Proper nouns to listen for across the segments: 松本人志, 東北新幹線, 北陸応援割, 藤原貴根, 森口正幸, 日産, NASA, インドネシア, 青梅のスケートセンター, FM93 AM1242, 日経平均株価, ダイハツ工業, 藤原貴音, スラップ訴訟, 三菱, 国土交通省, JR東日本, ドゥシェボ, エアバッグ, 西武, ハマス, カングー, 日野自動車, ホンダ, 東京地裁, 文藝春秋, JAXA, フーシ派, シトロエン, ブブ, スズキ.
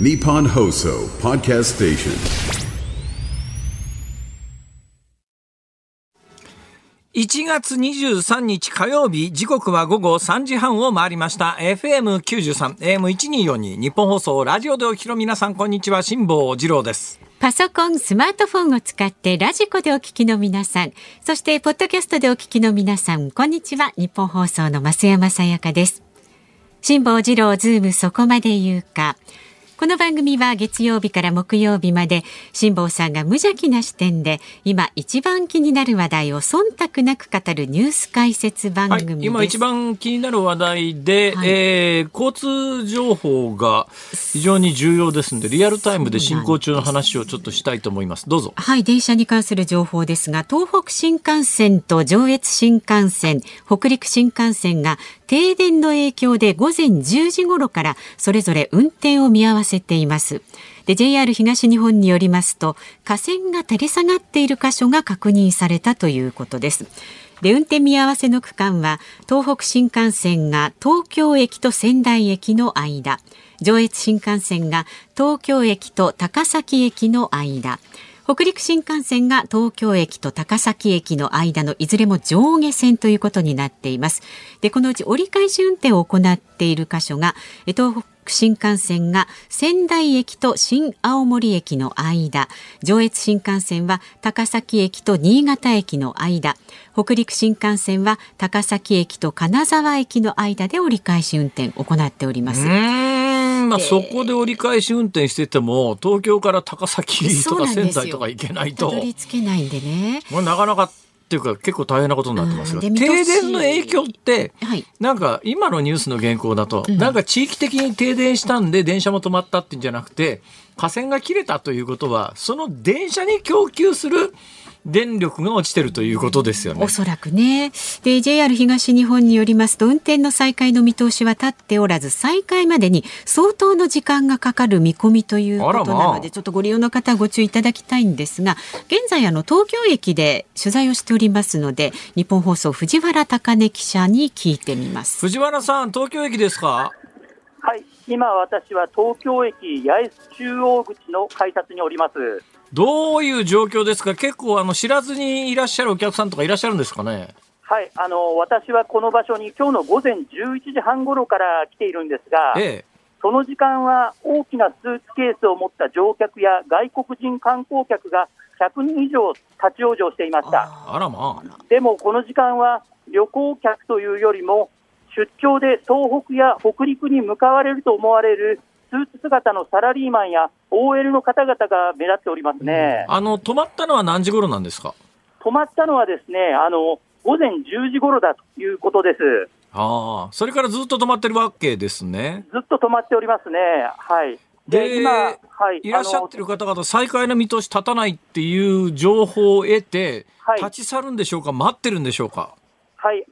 Nippon Hoso Podcast Station。 1月23日火曜日、時刻は午後3時半を回りました。 FM93 AM1242 日本放送ラジオでお聞きの皆さん、こんにちは。辛坊治郎です。パソコン、スマートフォンを使ってラジコでお聞きの皆さん、そしてポッドキャストでお聞きの皆さん、こんにちは。日本放送の増山さやかです。辛坊治郎ズームそこまで言うか。この番組は月曜日から木曜日まで、辛坊さんが無邪気な視点で今一番気になる話題を忖度なく語るニュース解説番組です。はい、今一番気になる話題で、はい、交通情報が非常に重要ですので、リアルタイムで進行中の話をちょっとしたいと思います。どうぞ。はい、電車に関する情報ですが、東北新幹線と上越新幹線、北陸新幹線が停電の影響で午前10時ごろからそれぞれ運転を見合わせています。で、 JR 東日本によりますと、架線が垂れ下がっている箇所が確認されたということです。で、運転見合わせの区間は東北新幹線が東京駅と仙台駅の間、上越新幹線が東京駅と高崎駅の間、北陸新幹線が東京駅と高崎駅の間のいずれも上下線ということになっています。で、このうち折り返し運転を行っている箇所が、東北新幹線が仙台駅と新青森駅の間、上越新幹線は高崎駅と新潟駅の間、北陸新幹線は高崎駅と金沢駅の間で折り返し運転を行っております。そこで折り返し運転してても、東京から高崎とか仙台とか行けないとたどり着けないんでね、なかなかっていうか結構大変なことになってますが、停電の影響って、はい、なんか今のニュースの原稿だと、なんか地域的に停電したんで電車も止まったっていうんじゃなくて、架線が切れたということはその電車に供給する電力が落ちてるということですよね。おそらくね。で、 JR 東日本によりますと、運転の再開の見通しは立っておらず、再開までに相当の時間がかかる見込みということなので、ちょっとご利用の方ご注意いただきたいんですが、現在東京駅で取材をしておりますので、日本放送藤原貴根記者に聞いてみます。藤原さん、東京駅ですか？はい、今私は東京駅八重洲中央口の改札におります。どういう状況ですか？結構知らずにいらっしゃるお客さんとかいらっしゃるんですかね？はい、私はこの場所に今日の午前11時半ごろから来ているんですが、ええ、その時間は大きなスーツケースを持った乗客や外国人観光客が100人以上立ち往生していました。でもこの時間は旅行客というよりも、出張で東北や北陸に向かわれると思われるスーツ姿のサラリーマンや OL の方々が目立っておりますね。止まったのは何時頃なんですか？止まったのはですね、午前10時頃だということです。それからずっと止まってるわけですね。ずっと止まっておりますね。はい。で、今、はい、いらっしゃってる方々、再開の見通し立たないっていう情報を得て、はい、立ち去るんでしょうか、待ってるんでしょうか？はい、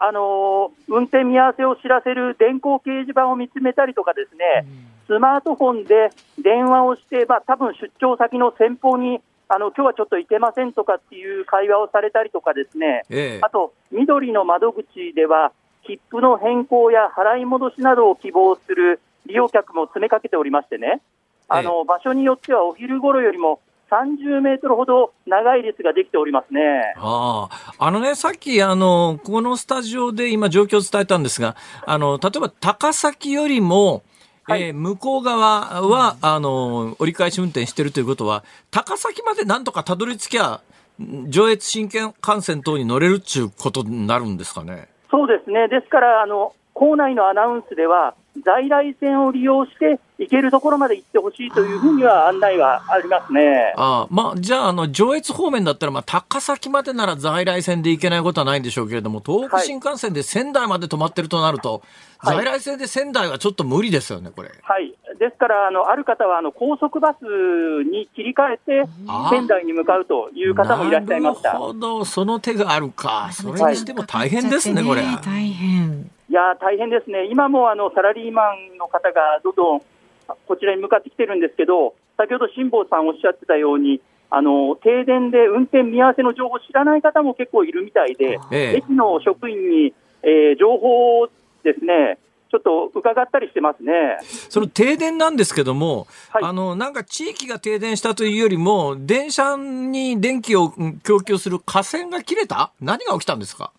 運転見合わせを知らせる電光掲示板を見つめたりとかですね、スマートフォンで電話をして、多分出張先の先方に今日はちょっと行けませんとかっていう会話をされたりとかですね、あと緑の窓口では切符の変更や払い戻しなどを希望する利用客も詰めかけておりましてね、場所によってはお昼頃よりも30メートルほど長い列ができておりますね。さっきこのスタジオで今状況を伝えたんですが、例えば高崎よりも向こう側は折り返し運転しているということは、高崎までなんとかたどり着きゃ上越新幹線等に乗れるということになるんですかね？そうですね。ですから構内のアナウンスでは、在来線を利用して行けるところまで行ってほしいというふうには案内はありますね。じゃあ上越方面だったら、高崎までなら在来線で行けないことはないんでしょうけれども、東北新幹線で仙台まで止まってるとなると、在来線で仙台はちょっと無理ですよね、これ。はい。ですからある方は高速バスに切り替えて仙台に向かうという方もいらっしゃいました。なるほど、その手があるか。それにしても大変ですね、これ。大変ですね。今もサラリーマンの方がどんどんこちらに向かってきてるんですけど、先ほど辛坊さんおっしゃってたように、停電で運転見合わせの情報を知らない方も結構いるみたいで、駅の職員に情報をですね、ちょっと伺ったりしてますね。その停電なんですけども、はい、なんか地域が停電したというよりも、電車に電気を供給する架線が切れた？何が起きたんですか？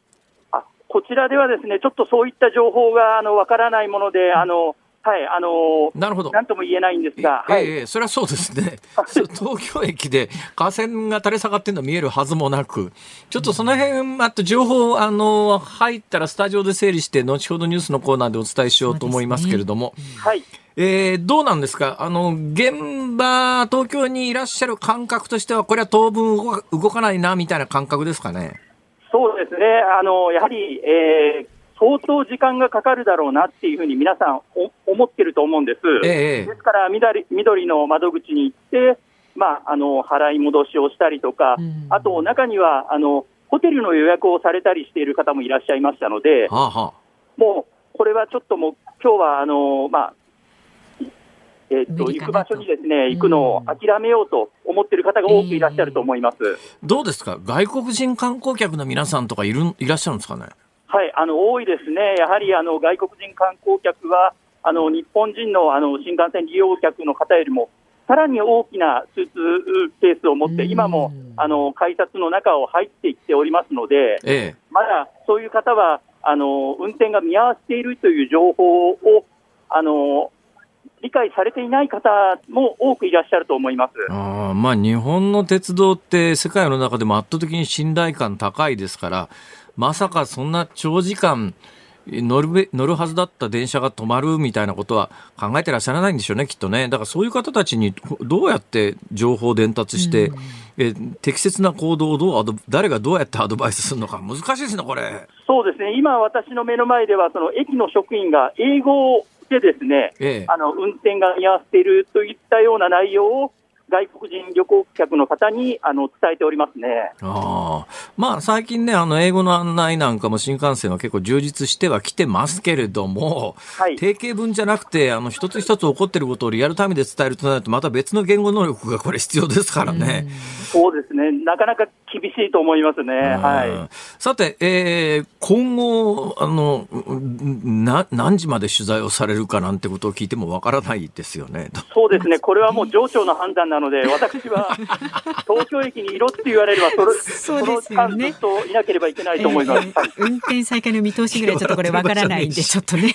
こちらではですね、ちょっとそういった情報がわからないもので、はい、なるほど、なんとも言えないんですが、はい、それはそうですね。東京駅で架線が垂れ下がってるの見えるはずもなく、ちょっとその辺、あと情報入ったらスタジオで整理して、後ほどニュースのコーナーでお伝えしようと思いますけれども、はい、どうなんですか、現場、東京にいらっしゃる感覚としては、これは当分動かないなみたいな感覚ですかね。そうですね、やはり、相当時間がかかるだろうなっていうふうに皆さん思ってると思うんです。ですから緑の窓口に行って、まあ、払い戻しをしたりとか、あと中にはホテルの予約をされたりしている方もいらっしゃいましたので、はあはあ、もうこれはちょっともう今日はまあ行く場所にですね、行くのを諦めようと思っている方が多くいらっしゃると思います。どうですか、外国人観光客の皆さんとかいらっしゃるんですかね。はい、多いですね。やはり外国人観光客は日本人の新幹線利用客の方よりもさらに大きなスーツケースを持って今も改札の中を入っていっておりますので、まだそういう方は運転が見合わせているという情報を理解されていない方も多くいらっしゃると思います。まあ、日本の鉄道って世界の中でも圧倒的に信頼感高いですから、まさかそんな長時間乗るはずだった電車が止まるみたいなことは考えてらっしゃらないんでしょうね、きっとね。だからそういう方たちにどうやって情報を伝達して、適切な行動を誰がどうやってアドバイスするのか難しいですね、これ。そうですね、今私の目の前ではその駅の職員が英語をでですね、運転が見合わせているといったような内容を外国人旅行客の方に伝えておりますね。まあ、最近ね、英語の案内なんかも新幹線は結構充実してはきてますけれども、はい、定型文じゃなくて一つ一つ起こっていることをリアルタイムで伝えるとなると、また別の言語能力がこれ必要ですからね。そうですね、なかなか厳しいと思いますね。はい、さて、今後何時まで取材をされるかなんてことを聞いてもわからないですよね。そうですね、これはもう上長の判断なので、私は東京駅にいろって言われればそうですよね、その間ずっといなければいけないと思います。運転再開の見通しぐらいちょっとこれわからないんで、ちょっとね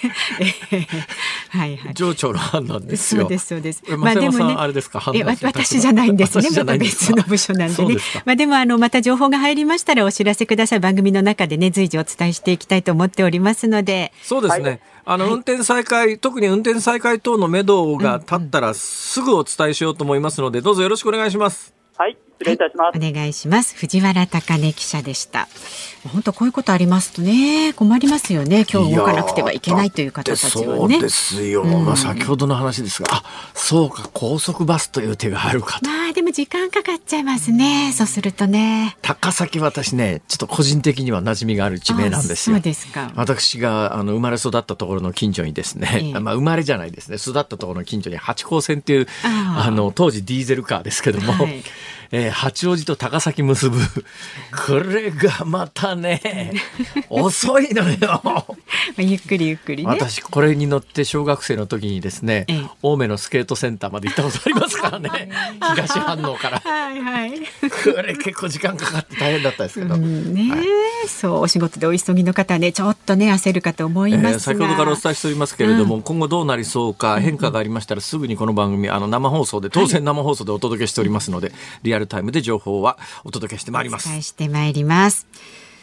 はい、はい、上長の判断ですよ。そうですそうです。まあでもね、あれですか、私じゃないんですね。また別の部署なんでね。まあでもまた情報が入りましたらお知らせください。番組の中でね、随時お伝えしていきたいと思っておりますので。そうですね。はい、運転再開、はい、特に運転再開等の目処が立ったらすぐお伝えしようと思いますので、どうぞよろしくお願いします。はい、失礼いたします。はい、お願いします。藤原貴音記者でした。本当こういうことありますとね、困りますよね。今日動かなくてはいけないという方たちはね。そうですよ。まあ、先ほどの話ですが、そうか、高速バスという手があるかと。まあでも時間かかっちゃいますね。そうするとね。高崎、私ね、ちょっと個人的には馴染みがある地名なんですよ。そうですか。私が生まれ育ったところの近所にですね、まあ生まれじゃないですね、育ったところの近所に八高線という当時ディーゼルカーですけども。はい、八王子と高崎結ぶ。これがまたね、遅いのよ。ゆっくりゆっくりね。私これに乗って小学生の時にですね、青梅のスケートセンターまで行ったことありますからね。東反応から。はいはい。これ結構時間かかって大変だったですけど。ね、はい、そう、お仕事でお急ぎの方ね、ちょっとね焦るかと思いますが。先ほどからお伝えしておりますけれども、今後どうなりそうか、変化がありましたらすぐにこの番組生放送で、当然生放送でお届けしておりますので、リアルタイムで情報はお届けしてまいります。お伝えしてまいります。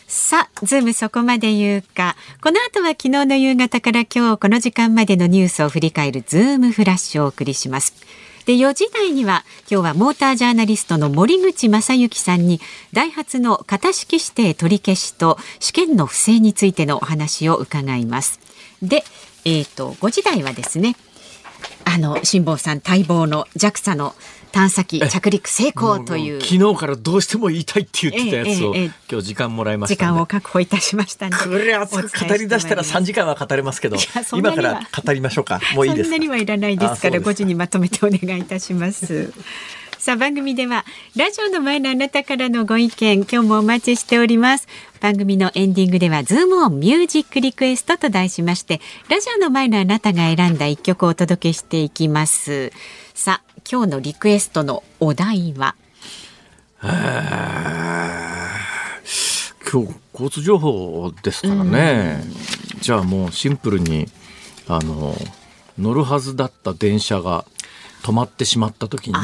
さあ、ズームそこまで言うか。この後は昨日の夕方から今日この時間までのニュースを振り返るズームフラッシュをお送りします。で、4時台には今日はモータージャーナリストの森口正幸さんにダイハツの型式指定取り消しと試験の不正についてのお話を伺います。で、5時台はですね、辛坊さん待望の JAXA の探査機着陸成功という、昨日からどうしても言いたいって言ってたやつを、今日時間もらいました、時間を確保いたしましたので、これ熱く語り出したら3時間は語れますけど、今から語りましょうか。もういいですか。そんなにはいらないですから、5時にまとめてお願いいたしますさあ番組ではラジオの前のあなたからのご意見、今日もお待ちしております。番組のエンディングではズームオンミュージックリクエストと題しまして、ラジオの前のあなたが選んだ一曲をお届けしていきます。さあ今日のリクエストのお題は、今日交通情報ですからね、じゃあもうシンプルに乗るはずだった電車が止まってしまった時に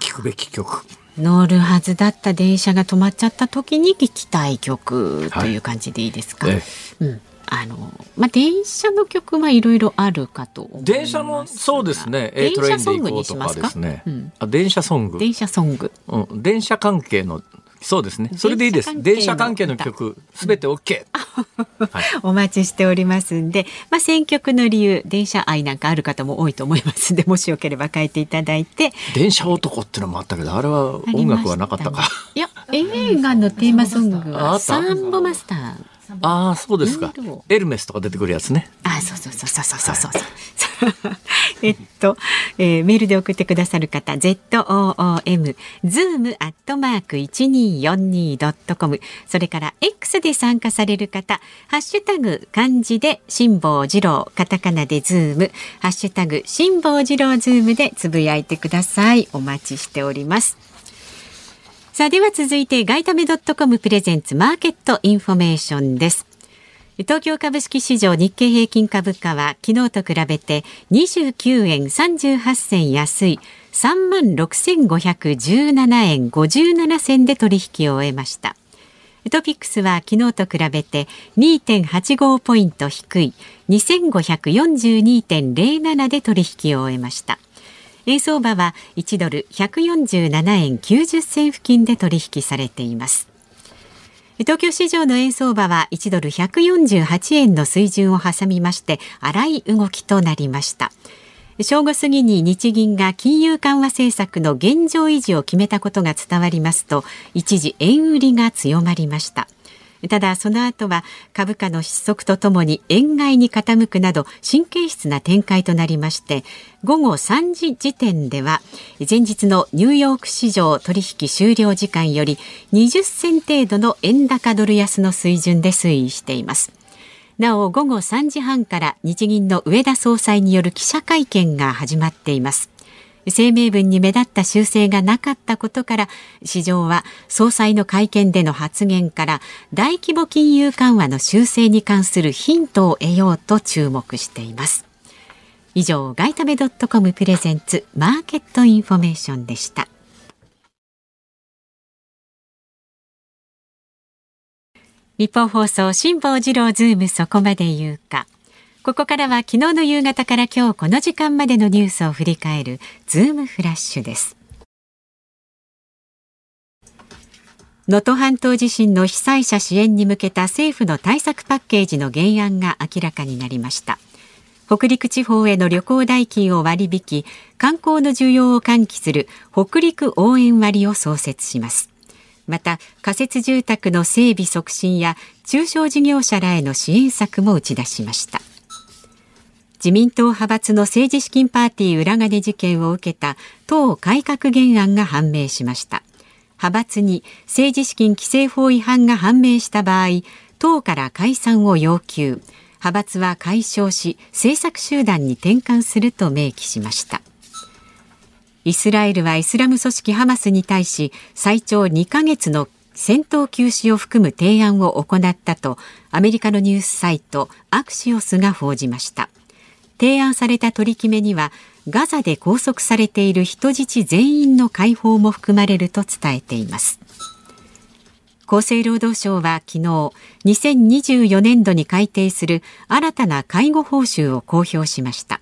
聴くべき曲、乗るはずだった電車が止まっちゃった時に聴きたい曲という感じでいいですか、はい。電車の曲はいろいろあるかと思います。電車の、そうですね、電車ソングにしますか、電車ソング、電車ソング、電車関係の、そうですね、それでいいです。電車関係の曲すべて OK、はい、お待ちしておりますんで、選曲の理由、電車愛なんかある方も多いと思いますんで、もしよければ書いていただいて。電車男ってのもあったけど、あれは音楽はなかったか。いや、映画のテーマソングはサンボマスター。ああ、そうですか。エルメスとか出てくるやつね。あ、そうそうそうそうそうそうそう、はいメールで送ってくださる方、zoom@1242.com、 それから X で参加される方、ハッシュタグ漢字で辛坊治郎、カタカナでズーム、ハッシュタグ辛坊治郎ズームでつぶやいてください。お待ちしております。さあでは続いて、外為.com プレゼンツマーケットインフォメーションです。東京株式市場、日経平均株価は昨日と比べて29円38銭安い 36,517 円57銭で取引を終えました。トピックスは昨日と比べて 2.85 ポイント低い 2542.07 で取引を終えました。円相場は1ドル147円90銭付近で取引されています。東京市場の円相場は1ドル148円の水準を挟みまして、荒い動きとなりました。正午過ぎに日銀が金融緩和政策の現状維持を決めたことが伝わりますと、一時円売りが強まりました。ただその後は株価の失速とともに円買いに傾くなど、神経質な展開となりまして、午後3時時点では前日のニューヨーク市場取引終了時間より20銭程度の円高ドル安の水準で推移しています。なお午後3時半から日銀の植田総裁による記者会見が始まっています。声明文に目立った修正がなかったことから、市場は総裁の会見での発言から大規模金融緩和の修正に関するヒントを得ようと注目しています。以上、外為.com プレゼンツマーケットインフォメーションでした。日本放送、辛坊治郎ズームそこまで言うか。ここからは昨日の夕方から今日この時間までのニュースを振り返るズームフラッシュです。能登半島地震の被災者支援に向けた政府の対策パッケージの原案が明らかになりました。北陸地方への旅行代金を割り引き、観光の需要を喚起する北陸応援割を創設します。また仮設住宅の整備促進や中小事業者らへの支援策も打ち出しました。自民党派閥の政治資金パーティー裏金事件を受けた党改革原案が判明しました。派閥に政治資金規正法違反が判明した場合、党から解散を要求。派閥は解消し、政策集団に転換すると明記しました。イスラエルはイスラム組織ハマスに対し、最長2ヶ月の戦闘休止を含む提案を行ったと、アメリカのニュースサイトアクシオスが報じました。提案された取り決めには、ガザで拘束されている人質全員の解放も含まれると伝えています。厚生労働省は昨日、2024年度に改定する新たな介護報酬を公表しました。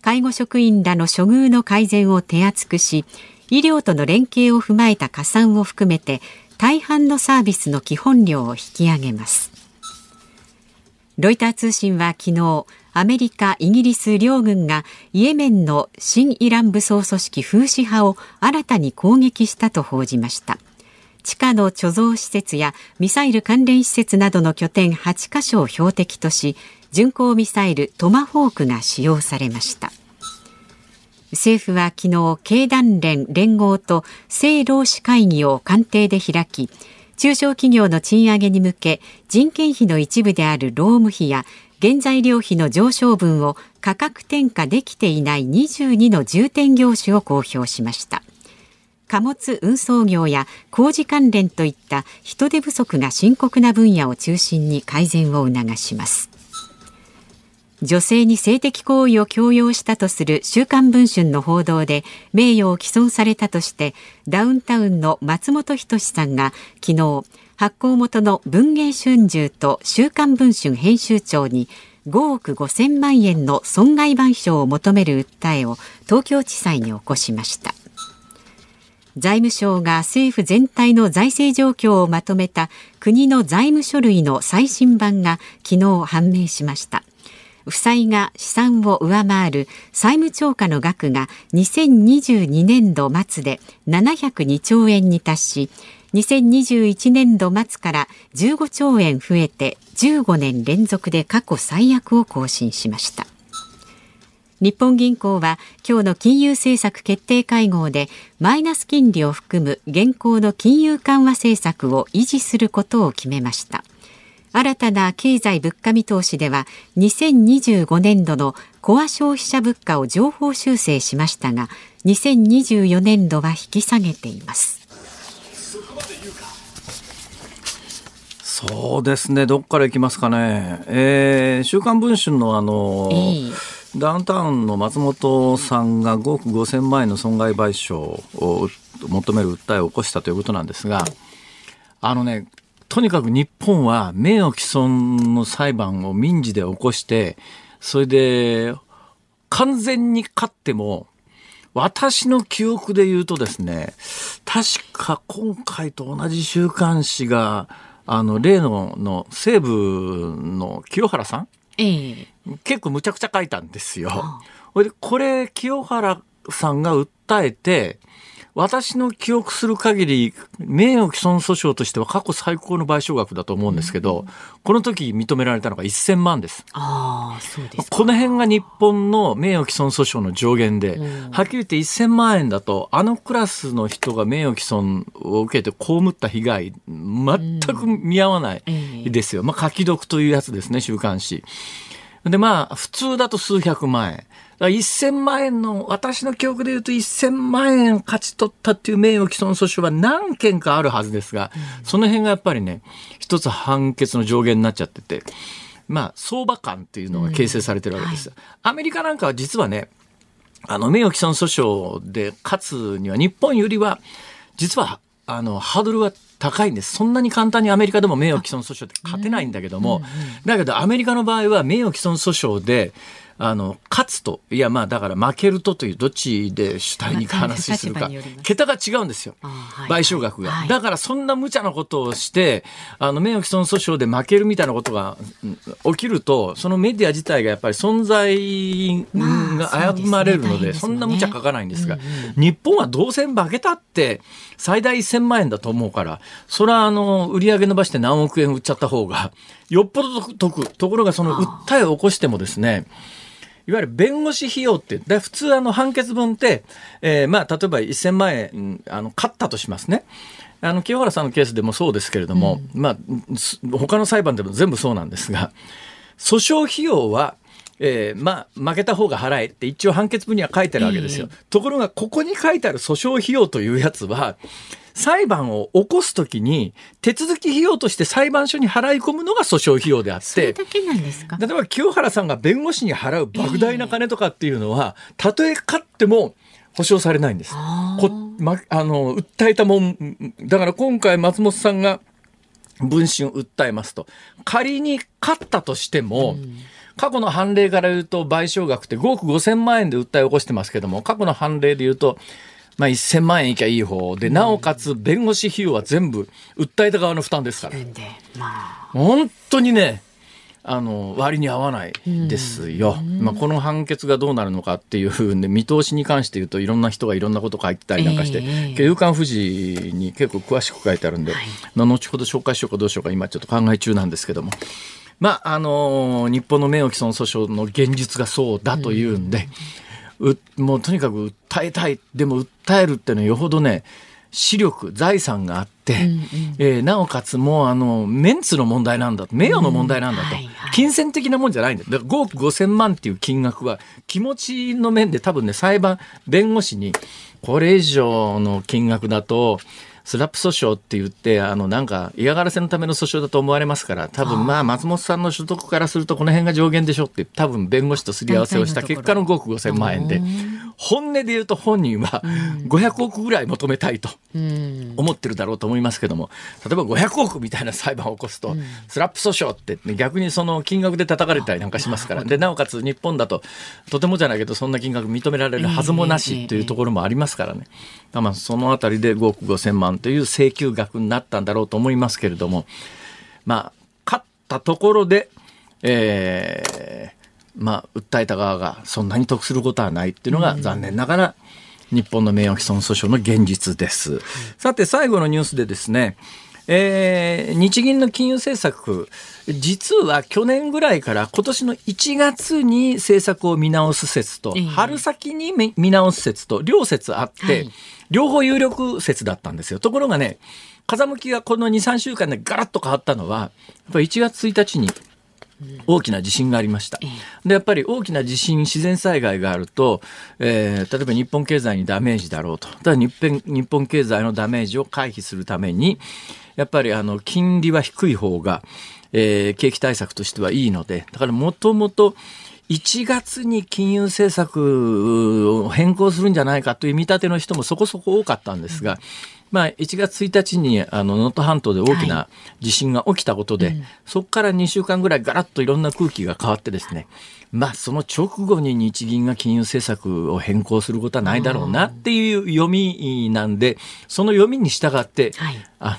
介護職員らの処遇の改善を手厚くし、医療との連携を踏まえた加算を含めて、大半のサービスの基本料を引き上げます。ロイター通信は昨日、アメリカ、イギリス両軍がイエメンの新イラン武装組織フーシ派を新たに攻撃したと報じました。地下の貯蔵施設やミサイル関連施設などの拠点8カ所を標的とし、巡航ミサイルトマホークが使用されました。政府は昨日、経団連、連合と政労使会議を官邸で開き、中小企業の賃上げに向け、人件費の一部である労務費や原材料費の上昇分を価格転嫁できていない22の重点業種を公表しました。貨物運送業や工事関連といった人手不足が深刻な分野を中心に改善を促します。女性に性的行為を強要したとする週刊文春の報道で名誉を毀損されたとしてダウンタウンの松本人志さんが昨日、発行元の文藝春秋と週刊文春編集長に5億5000万円の損害賠償を求める訴えを東京地裁に起こしました。財務省が政府全体の財政状況をまとめた国の財務書類の最新版が昨日判明しました。負債が試算を上回る債務超過の額が2022年度末で702兆円に達し、2021年度末から15兆円増えて15年連続で過去最悪を更新しました。日本銀行は今日の金融政策決定会合でマイナス金利を含む現行の金融緩和政策を維持することを決めました。新たな経済物価見通しでは2025年度のコア消費者物価を上方修正しましたが、2024年度は引き下げています。そうですね、どっからいきますかね。週刊文春のダウンタウンの松本さんが5億5000万円の損害賠償を求める訴えを起こしたということなんですが、とにかく日本は名誉毀損の裁判を民事で起こして、それで完全に勝っても、私の記憶で言うとですね、確か今回と同じ週刊誌が例の西武の清原さん、結構むちゃくちゃ書いたんですよ。でこれ清原さんが訴えて、私の記憶する限り名誉毀損訴訟としては過去最高の賠償額だと思うんですけど、この時認められたのが1000万です。ああ、そうですか。この辺が日本の名誉毀損訴訟の上限で、はっきり言って1000万円だとクラスの人が名誉毀損を受けて被った被害全く見合わないですよ。書き読というやつですね、週刊誌。で普通だと数百万円。1000万円の、私の記憶で言うと1000万円勝ち取ったっていう名誉毀損訴訟は何件かあるはずですが、その辺がやっぱりね、一つ判決の上限になっちゃってて、相場感っていうのが形成されてるわけです、アメリカなんかは実はね、名誉毀損訴訟で勝つには日本よりは実はハードルは高いんです。そんなに簡単にアメリカでも名誉毀損訴訟って勝てないんだけども、だけどアメリカの場合は名誉毀損訴訟で勝つと、いやだから負けるというどっちで主体に話するか、桁が違うんですよ、賠償額が、だからそんな無茶なことをして名誉毀損訴訟で負けるみたいなことが起きると、そのメディア自体がやっぱり存在が危ぶまれるので、そんな無茶書かないんですが、日本はどうせ負けたって最大1000万円だと思うから、それは売り上げ伸ばして何億円売っちゃった方がよっぽど得。ところがその訴えを起こしてもですね、いわゆる弁護士費用って、普通判決文って、例えば1000万円勝ったとしますね。清原さんのケースでもそうですけれども、他の裁判でも全部そうなんですが、訴訟費用は、負けた方が払えって一応判決文には書いてあるわけですよ。ところがここに書いてある訴訟費用というやつは、裁判を起こすときに手続き費用として裁判所に払い込むのが訴訟費用であって、それだけなんですか。例えば清原さんが弁護士に払う莫大な金とかっていうのは、たとえ勝っても保証されないんです。訴えたもんだから、今回松本さんが文春を訴えますと、仮に勝ったとしても、過去の判例から言うと賠償額って5億5000万円で訴えを起こしてますけども、過去の判例で言うと1000万円いきゃいい方で、なおかつ弁護士費用は全部訴えた側の負担ですから、本当にね、割に合わないですよ。この判決がどうなるのかっていうふうに、見通しに関して言うといろんな人がいろんなこと書いてたりなんかして、夕刊富士に結構詳しく書いてあるんで、後ほど紹介しようかどうしようか今ちょっと考え中なんですけども、日本の名誉毀損訴訟の現実がそうだというんで、もうとにかく訴えたい。でも訴えるっていうのはよほどね、資力、財産があって、うんうん、なおかつもうメンツの問題なんだと、名誉の問題なんだと、うん、はいはい、金銭的なもんじゃないんだ。だから5億5000万っていう金額は気持ちの面で多分ね、裁判、弁護士にこれ以上の金額だとスラップ訴訟って言ってなんか嫌がらせのための訴訟だと思われますから、多分まあ松本さんの所得からするとこの辺が上限でしょって、多分弁護士とすり合わせをした結果の5億5000万円で、本音で言うと本人は500億ぐらい求めたいと思ってるだろうと思いますけども、例えば500億みたいな裁判を起こすとスラップ訴訟って逆にその金額で叩かれたりなんかしますから、でなおかつ日本だととてもじゃないけどそんな金額認められるはずもなしというところもありますからね。まあそのあたりで5億5000万という請求額になったんだろうと思いますけれども、まあ勝ったところで、まあ訴えた側がそんなに得することはないっていうのが残念ながら日本の名誉毀損訴訟の現実です。さて最後のニュースでですね、日銀の金融政策、実は去年ぐらいから今年の1月に政策を見直す説と、春先に見直す説と両説あって、はい、両方有力説だったんですよ。ところがね、風向きがこの 2,3 週間でガラッと変わったのはやっぱり1月1日に大きな地震がありました。でやっぱり大きな地震、自然災害があると、例えば日本経済にダメージだろうと。ただ日本経済のダメージを回避するためにやっぱり金利は低い方が、景気対策としてはいいので、だからもともと1月に金融政策を変更するんじゃないかという見立ての人もそこそこ多かったんですが、まあ、1月1日に能登半島で大きな地震が起きたことで、はい、うん、そこから2週間ぐらいガラッといろんな空気が変わってですね、まあ、その直後に日銀が金融政策を変更することはないだろうなっていう読みなんで、その読みに従って、はい、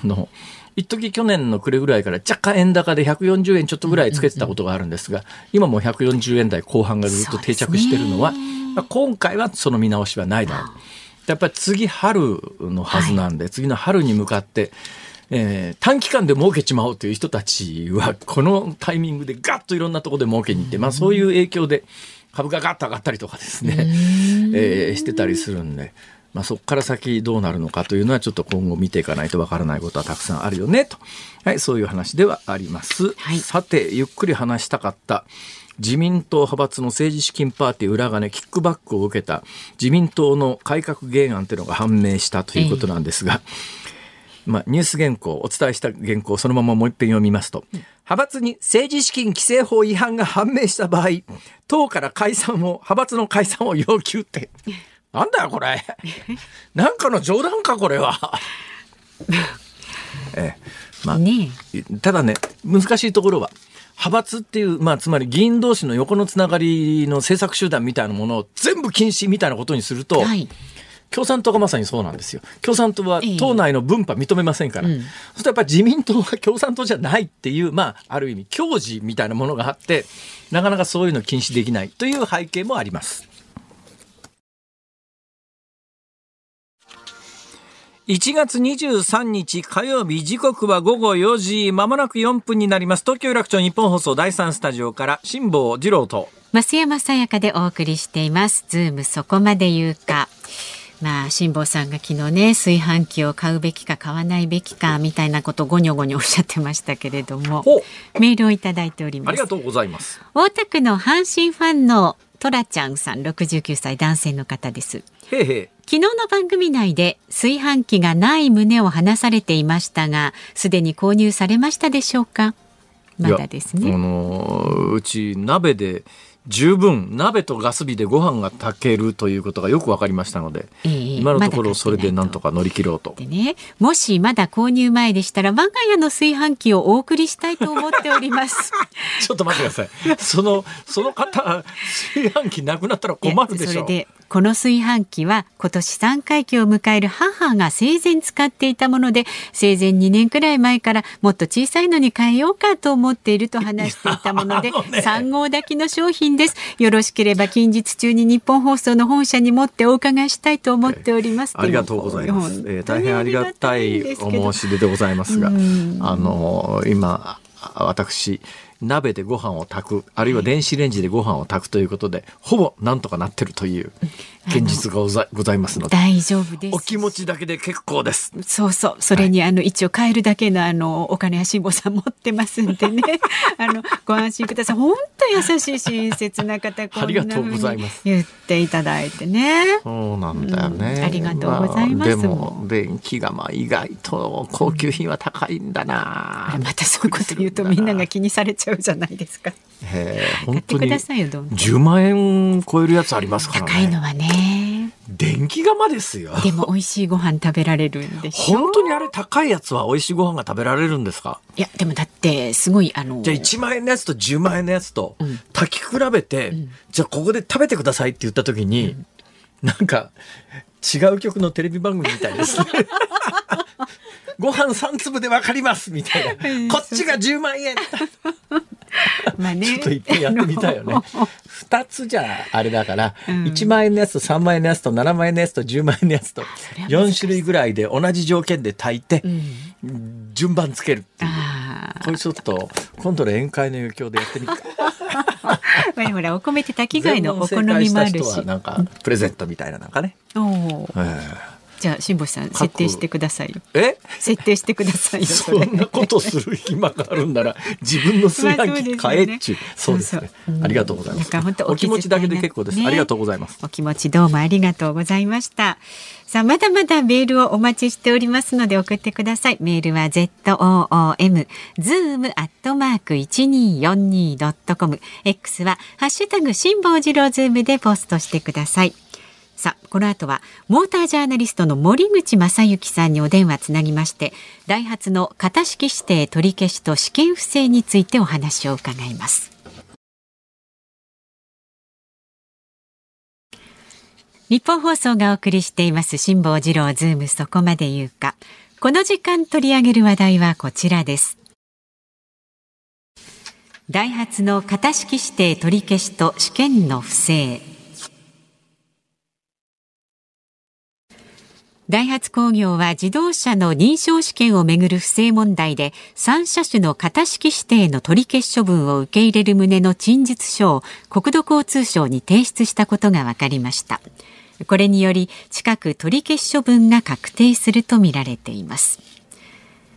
一時去年の暮れぐらいから若干円高で140円ちょっとぐらいつけてたことがあるんですが、うんうんうん、今もう140円台後半がずっと定着してるのは、まあ、今回はその見直しはないだろう。やっぱり次春のはずなんで、はい、次の春に向かって、短期間で儲けちまおうという人たちはこのタイミングでガッといろんなところで儲けに行って、まあ、そういう影響で株がガッと上がったりとかですね、してたりするんで、まあ、そこから先どうなるのかというのはちょっと今後見ていかないとわからないことはたくさんあるよねと、はい、そういう話ではあります、はい、さてゆっくり話したかった自民党派閥の政治資金パーティー裏金キックバックを受けた自民党の改革原案というのが判明したということなんですが、まあ、ニュース原稿お伝えした原稿そのままもう一遍読みますと、派閥に政治資金規正法違反が判明した場合、党から派閥の解散を要求って、なんだよこれなんかの冗談かこれはまあ、ただね、難しいところは派閥っていう、まあ、つまり議員同士の横のつながりの政策集団みたいなものを全部禁止みたいなことにすると、はい、共産党がまさにそうなんですよ。共産党は党内の分派認めませんから、うん、そうするとやっぱり自民党は共産党じゃないっていう、まあ、ある意味矜持みたいなものがあって、なかなかそういうの禁止できないという背景もあります。1月23日火曜日、時刻は午後4時、まもなく4分になります。東京有楽町日本放送第3スタジオから辛坊治郎と増山さやかでお送りしています。ズームそこまで言うか。まあ、辛坊さんが昨日ね、炊飯器を買うべきか買わないべきかみたいなことをごにょごにょおっしゃってましたけれども、メールをいただいております。ありがとうございます。大田区の阪神ファンのトラちゃんさん、69歳男性の方です。へーへー。昨日の番組内で炊飯器がない旨を話されていましたが、すでに購入されましたでしょうか。まだですね。うち鍋で十分、鍋とガス火でご飯が炊けるということがよく分かりましたので、今のところそれでなんとか乗り切ろうと。でね、もしまだ購入前でしたら我が家の炊飯器をお送りしたいと思っておりますちょっと待ってくださいその方炊飯器なくなったら困るでしょ。それでこの炊飯器は今年3回忌を迎える母が生前使っていたもので、生前2年くらい前からもっと小さいのに変えようかと思っていると話していたもので、3号炊きの商品です。よろしければ近日中に日本放送の本社に持ってお伺いしたいと思っております。ありがとうございます。大変ありがたいお申し出でございますが、今私鍋でご飯を炊く、あるいは電子レンジでご飯を炊くということで、はい、ほぼなんとかなってるという現実がございますので、大丈夫です。お気持ちだけで結構です。そうそう、それに一応買えるだけのお金は辛坊さん持ってますんでねご安心ください。本当優しい親切な方、こんな風に言っていただいてね。そうなんだよね、ありがとうございます。でも電気が意外と高級品は高いんだな、またそういうこと言うとみんなが気にされちゃうじゃないですか。本当に10万円超えるやつありますからね。高いのはね、電気釜ですよ。でも美味しいご飯食べられるんでしょ。本当にあれ高いやつは美味しいご飯が食べられるんですか。いやでもだってすごいじゃあ1万円のやつと10万円のやつと炊き比べて、うん、じゃあここで食べてくださいって言った時に、うん、なんか違う局のテレビ番組みたいですねご飯3粒で分かりますみたいな、こっちが10万円まあね、ちょっと一回やってみたいよね。2つじゃあれだから、うん、1万円のやつと3万円のやつと7万円のやつと10万円のやつと4種類ぐらいで同じ条件で炊いて、うん、順番つけるっていう。これちょっと今度の宴会の余興でやってみるまあほらお米って炊き貝のお好みもあるし、全問正解した人はなんかプレゼントみたいななんかね。じゃあ辛坊さん設定してくださいよ。設定してくださいよ。 そんなことする暇があるんなら自分の炊飯器買えっちゅう。そうですね、ありがとうございます。お気持ちだけで結構です、ね、ありがとうございます。お気持ちどうもありがとうございました。さあまだまだメールをお待ちしておりますので送ってください。メールは zoom@1242.com、 X はハッシュタグ辛坊治郎ズームでポストしてください。さあこの後はモータージャーナリストの森口正幸さんにお電話つなぎまして、ダイハツの型式指定取り消しと試験不正についてお話を伺います。日本放送がお送りしています辛坊治郎ズームそこまで言うか。この時間取り上げる話題はこちらです。ダイハツの型式指定取り消しと試験の不正。ダイハツ工業は自動車の認証試験をめぐる不正問題で、3車種の型式指定の取り消し処分を受け入れる旨の陳述書を国土交通省に提出したことが分かりました。これにより近く取り消し処分が確定するとみられています。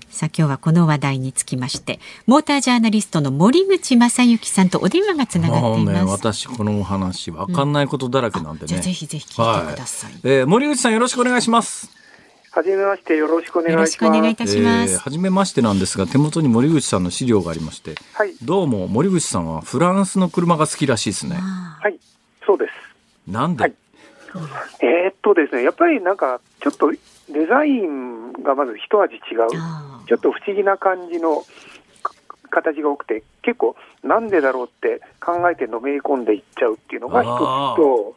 さあ今日はこの話題につきましてモータージャーナリストの森口正幸さんとお電話がつながっています。私このお話分かんないことだらけなんでね、じゃあぜひぜひ聞いてください。森口さんよろしくお願いします。はじめまして、よろしくお願いします。よろしくお願いいたします。はじめましてなんですが、手元に森口さんの資料がありまして、はい、どうも森口さんはフランスの車が好きらしいですね。はい、そうです。なんで、はい、ですね、やっぱりなんかちょっとデザインがまず一味違う、ちょっと不思議な感じの形が多くて、結構なんでだろうって考えてのめり込んでいっちゃうっていうのが一つと、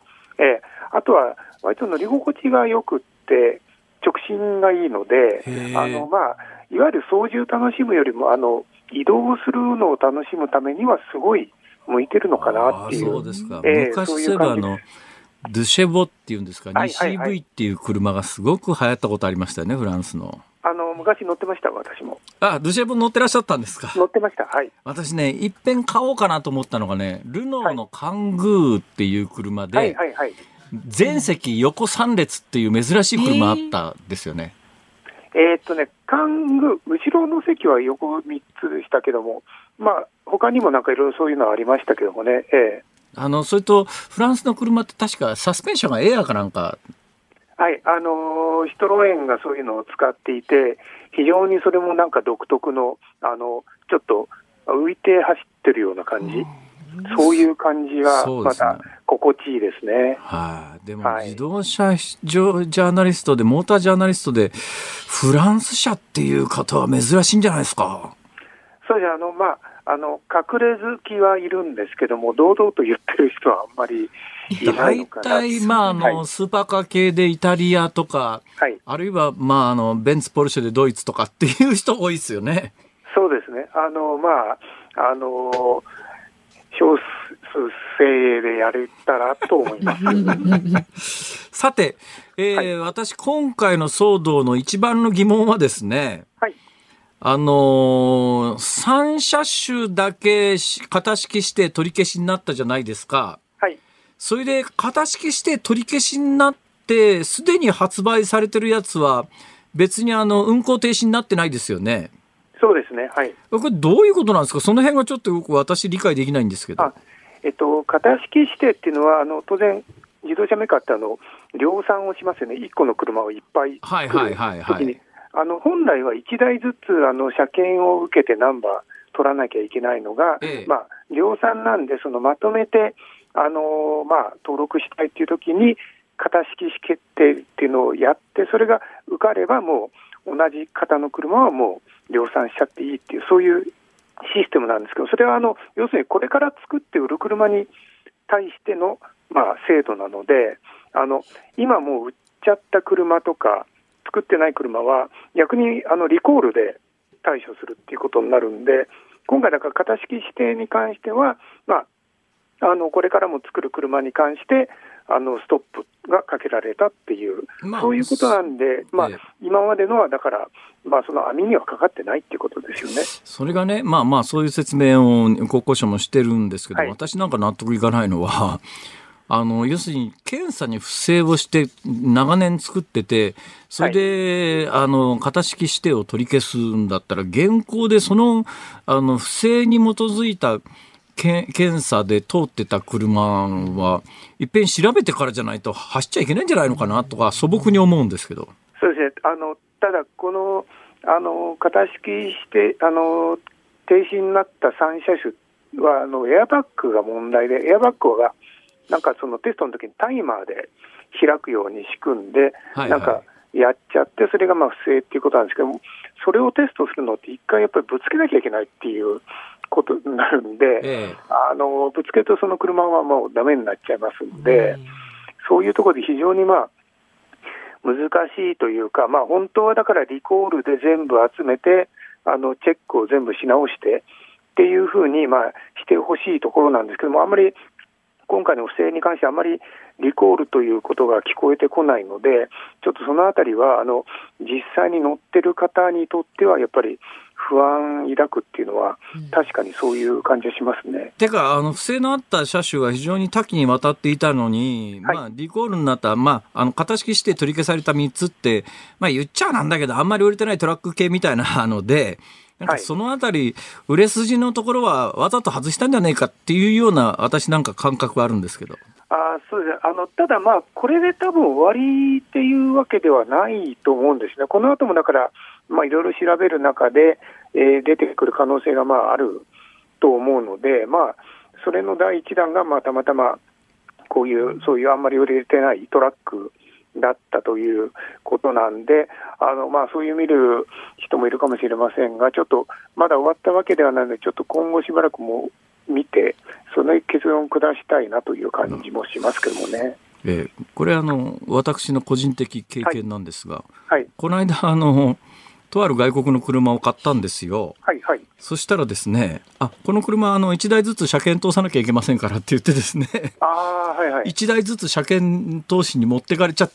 あとは割と乗り心地がよくって直進がいいので、いわゆる操縦を楽しむよりも移動するのを楽しむためにはすごい向いてるのかなっていう。そうですか。昔そういえばドゥシェボっていうんですか、2CV っていう車がすごく流行ったことありましたよね、フランスの。昔乗ってました、私も。あ、ドゥシェボ乗ってらっしゃったんですか。乗ってました、はい。私ね、一遍買おうかなと思ったのがね、ルノーのカングーっていう車で、はいはいはいはい、前席横3列っていう珍しい車あったんですよね。カングー、後ろの席は横3つでしたけども、まあ、他にもなんかいろいろそういうのはありましたけどもね、それとフランスの車って確かサスペンションがエアかなんか、はい、シトロエンがそういうのを使っていて、非常にそれもなんか独特の、ちょっと浮いて走ってるような感じ、そういう感じがまた心地いいですね。はい、でも自動車ジャーナリストでモータージャーナリストでフランス車っていう方は珍しいんじゃないですか。そうじゃまあ隠れ好きはいるんですけども、堂々と言ってる人はあんまりいないのかな。大体、スーパーカー系でイタリアとか、はい、あるいは、ベンツポルシェでドイツとかっていう人多いですよね。そうですね。少数精鋭でやれたらと思います。さて、はい、私今回の騒動の一番の疑問はですね、はい、3車種だけ型式して取り消しになったじゃないですか。はい。それで型式して取り消しになって、すでに発売されてるやつは別に運行停止になってないですよね。そうですね。はい。これどういうことなんですか？その辺がちょっとよく私理解できないんですけど。型式指定っていうのは、当然自動車メーカーって量産をしますよね。1個の車をいっぱい作る時に。はいはいはいはい。本来は1台ずつ車検を受けてナンバー取らなきゃいけないのが、量産なんで、まとめて登録したいっていう時に型式決定っていうのをやって、それが受かればもう同じ型の車はもう量産しちゃっていいっていう、そういうシステムなんですけど、それは要するにこれから作って売る車に対しての制度なので、今もう売っちゃった車とか作ってない車は逆にリコールで対処するっていうことになるんで、今回だから型式指定に関しては、これからも作る車に関してストップがかけられたっていう、そういうことなんで、今までのはだから、その網にはかかってないっていうことですよね。それがね、そういう説明を国交省もしてるんですけど、はい、私なんか納得いかないのは要するに検査に不正をして長年作ってて、それで、型式指定を取り消すんだったら、現行でその、不正に基づいた検査で通ってた車は、いっぺん調べてからじゃないと走っちゃいけないんじゃないのかなとか、素朴に思うんですけど。そうですね。ただ、この、型式指定、停止になった3車種は、エアバッグが問題で、エアバッグが、なんかテストの時にタイマーで開くように仕組んで、なんかやっちゃって、それが不正っていうことなんですけども、それをテストするのって一回やっぱりぶつけなきゃいけないっていうことになるんで、ぶつけるとその車はもうダメになっちゃいますんで、そういうところで非常に難しいというか、本当はだからリコールで全部集めて、チェックを全部し直してっていうふうにしてほしいところなんですけども、あんまり今回の不正に関してあまりリコールということが聞こえてこないので、ちょっとそのあたりは実際に乗ってる方にとってはやっぱり不安抱くっていうのは確かにそういう感じがしますね。てか不正のあった車種は非常に多岐にわたっていたのに、リコールになった、型式して取り消された3つって、言っちゃなんだけどあんまり売れてないトラック系みたいなので、なんかそのあたり、売れ筋のところはわざと外したんじゃないかっていうような、私なんか感覚はあるんですけど。そうです。ただこれで多分終わりっていうわけではないと思うんですね。この後もだから、いろいろ調べる中で、出てくる可能性があると思うので、それの第一弾がたまたま、そういうあんまり売れてないトラックだったということなんで、そういう見る人もいるかもしれませんが、ちょっとまだ終わったわけではないので、ちょっと今後しばらくも見て、その結論を下したいなという感じもしますけどもね。これ私の個人的経験なんですが、はいはい、この間とある外国の車を買ったんですよ。はいはい。そしたらですね、この車1台ずつ車検通さなきゃいけませんからって言ってですね、はいはい、1台ずつ車検通しに持ってかれちゃっ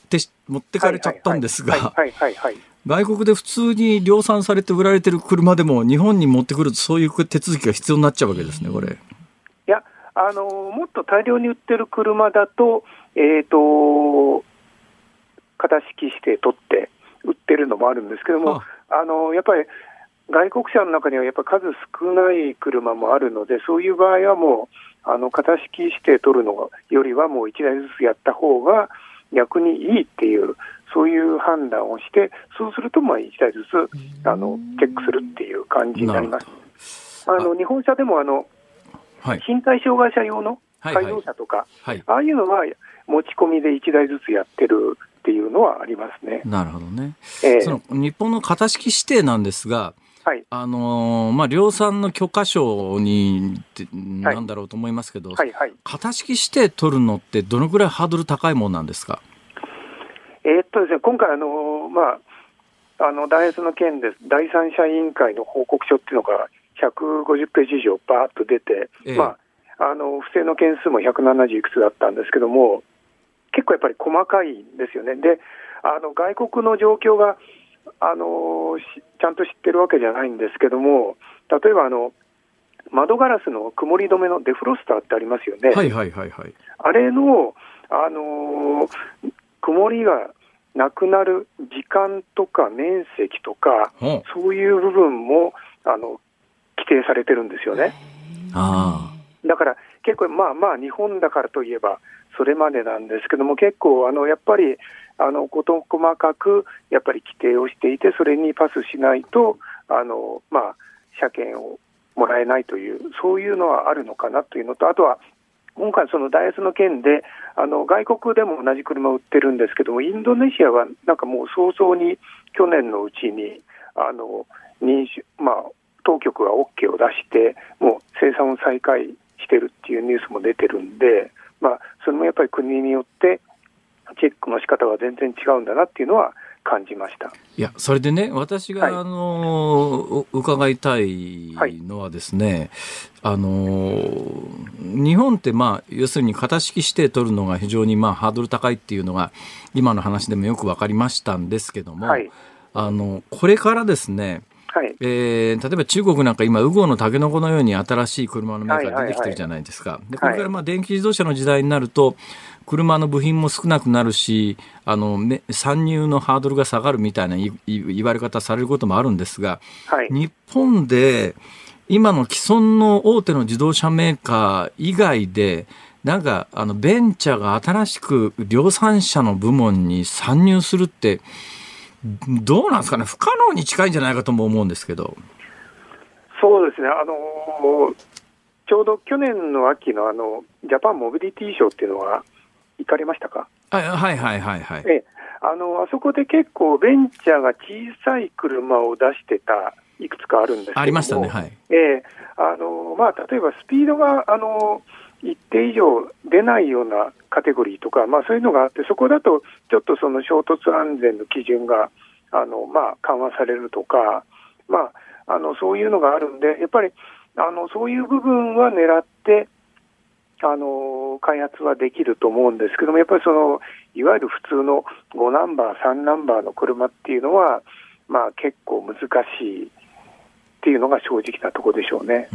たんですが、外国で普通に量産されて売られてる車でも日本に持ってくるとそういう手続きが必要になっちゃうわけですね、これ。いや、もっと大量に売ってる車だと、型式して取って売ってるのもあるんですけども、やっぱり外国車の中にはやっぱ数少ない車もあるので、そういう場合はもう型式指定取るのよりはもう1台ずつやった方が逆にいいっていう、そういう判断をして、そうすると1台ずつチェックするっていう感じになります。日本車でも身体障害者用の改造車とか、ああいうのは持ち込みで1台ずつやってるっていうのはありますね。なるほどね。日本の型式指定なんですが、量産の許可証になんだろうと思いますけど、型式指定取るのってどのくらいハードル高いもんなんですか？ですね、今回ダイエスの件です。第三者委員会の報告書っていうのが150ページ以上バーっと出て、不正の件数も170いくつだったんですけども、結構やっぱり細かいんですよね。で、外国の状況がちゃんと知ってるわけじゃないんですけども、例えば窓ガラスの曇り止めのデフロスターってありますよね。はいはいはいはい、あれの、曇りがなくなる時間とか面積とか、うん、そういう部分も規定されてるんですよね。ああ、だから結構まあまあ日本だからといえばそれまでなんですけども、結構やっぱり事細かくやっぱり規定をしていて、それにパスしないとまあ車検をもらえないという、そういうのはあるのかなというのと、あとは今回そのダイヤスの件で外国でも同じ車を売ってるんですけども、インドネシアはなんかもう早々に去年のうちにまあ、当局が OK を出してもう生産を再開してるっていうニュースも出てるんで、まあ、それもやっぱり国によってチェックの仕方が全然違うんだなっていうのは感じました。いや、それでね、私が、はい、伺いたいのはですね、はい、日本って、まあ、要するに型式指定取るのが非常に、まあ、ハードル高いっていうのが今の話でもよく分かりましたんですけども、はい、これからですね、はい、例えば中国なんか今ウゴのタケノコのように新しい車のメーカーが出てきてるじゃないですか、はいはいはい、でこれからまあ電気自動車の時代になると車の部品も少なくなるし参入のハードルが下がるみたいな言われ方されることもあるんですが、はい、日本で今の既存の大手の自動車メーカー以外でなんかベンチャーが新しく量産車の部門に参入するってどうなんですかね、不可能に近いんじゃないかとも思うんですけど。そうですね、ちょうど去年の秋のジャパンモビリティショーっていうのは行かれましたか？はいはいはいはい、あそこで結構ベンチャーが小さい車を出してたいくつかあるんですけども、ありましたね、はい、まあ、例えばスピードが一定以上出ないようなカテゴリーとか、まあ、そういうのがあって、そこだとちょっとその衝突安全の基準がまあ、緩和されるとか、まあ、そういうのがあるんで、やっぱりそういう部分は狙って開発はできると思うんですけども、やっぱりそのいわゆる普通の5ナンバー3ナンバーの車っていうのは、まあ、結構難しいっていうのが正直なところでしょうね。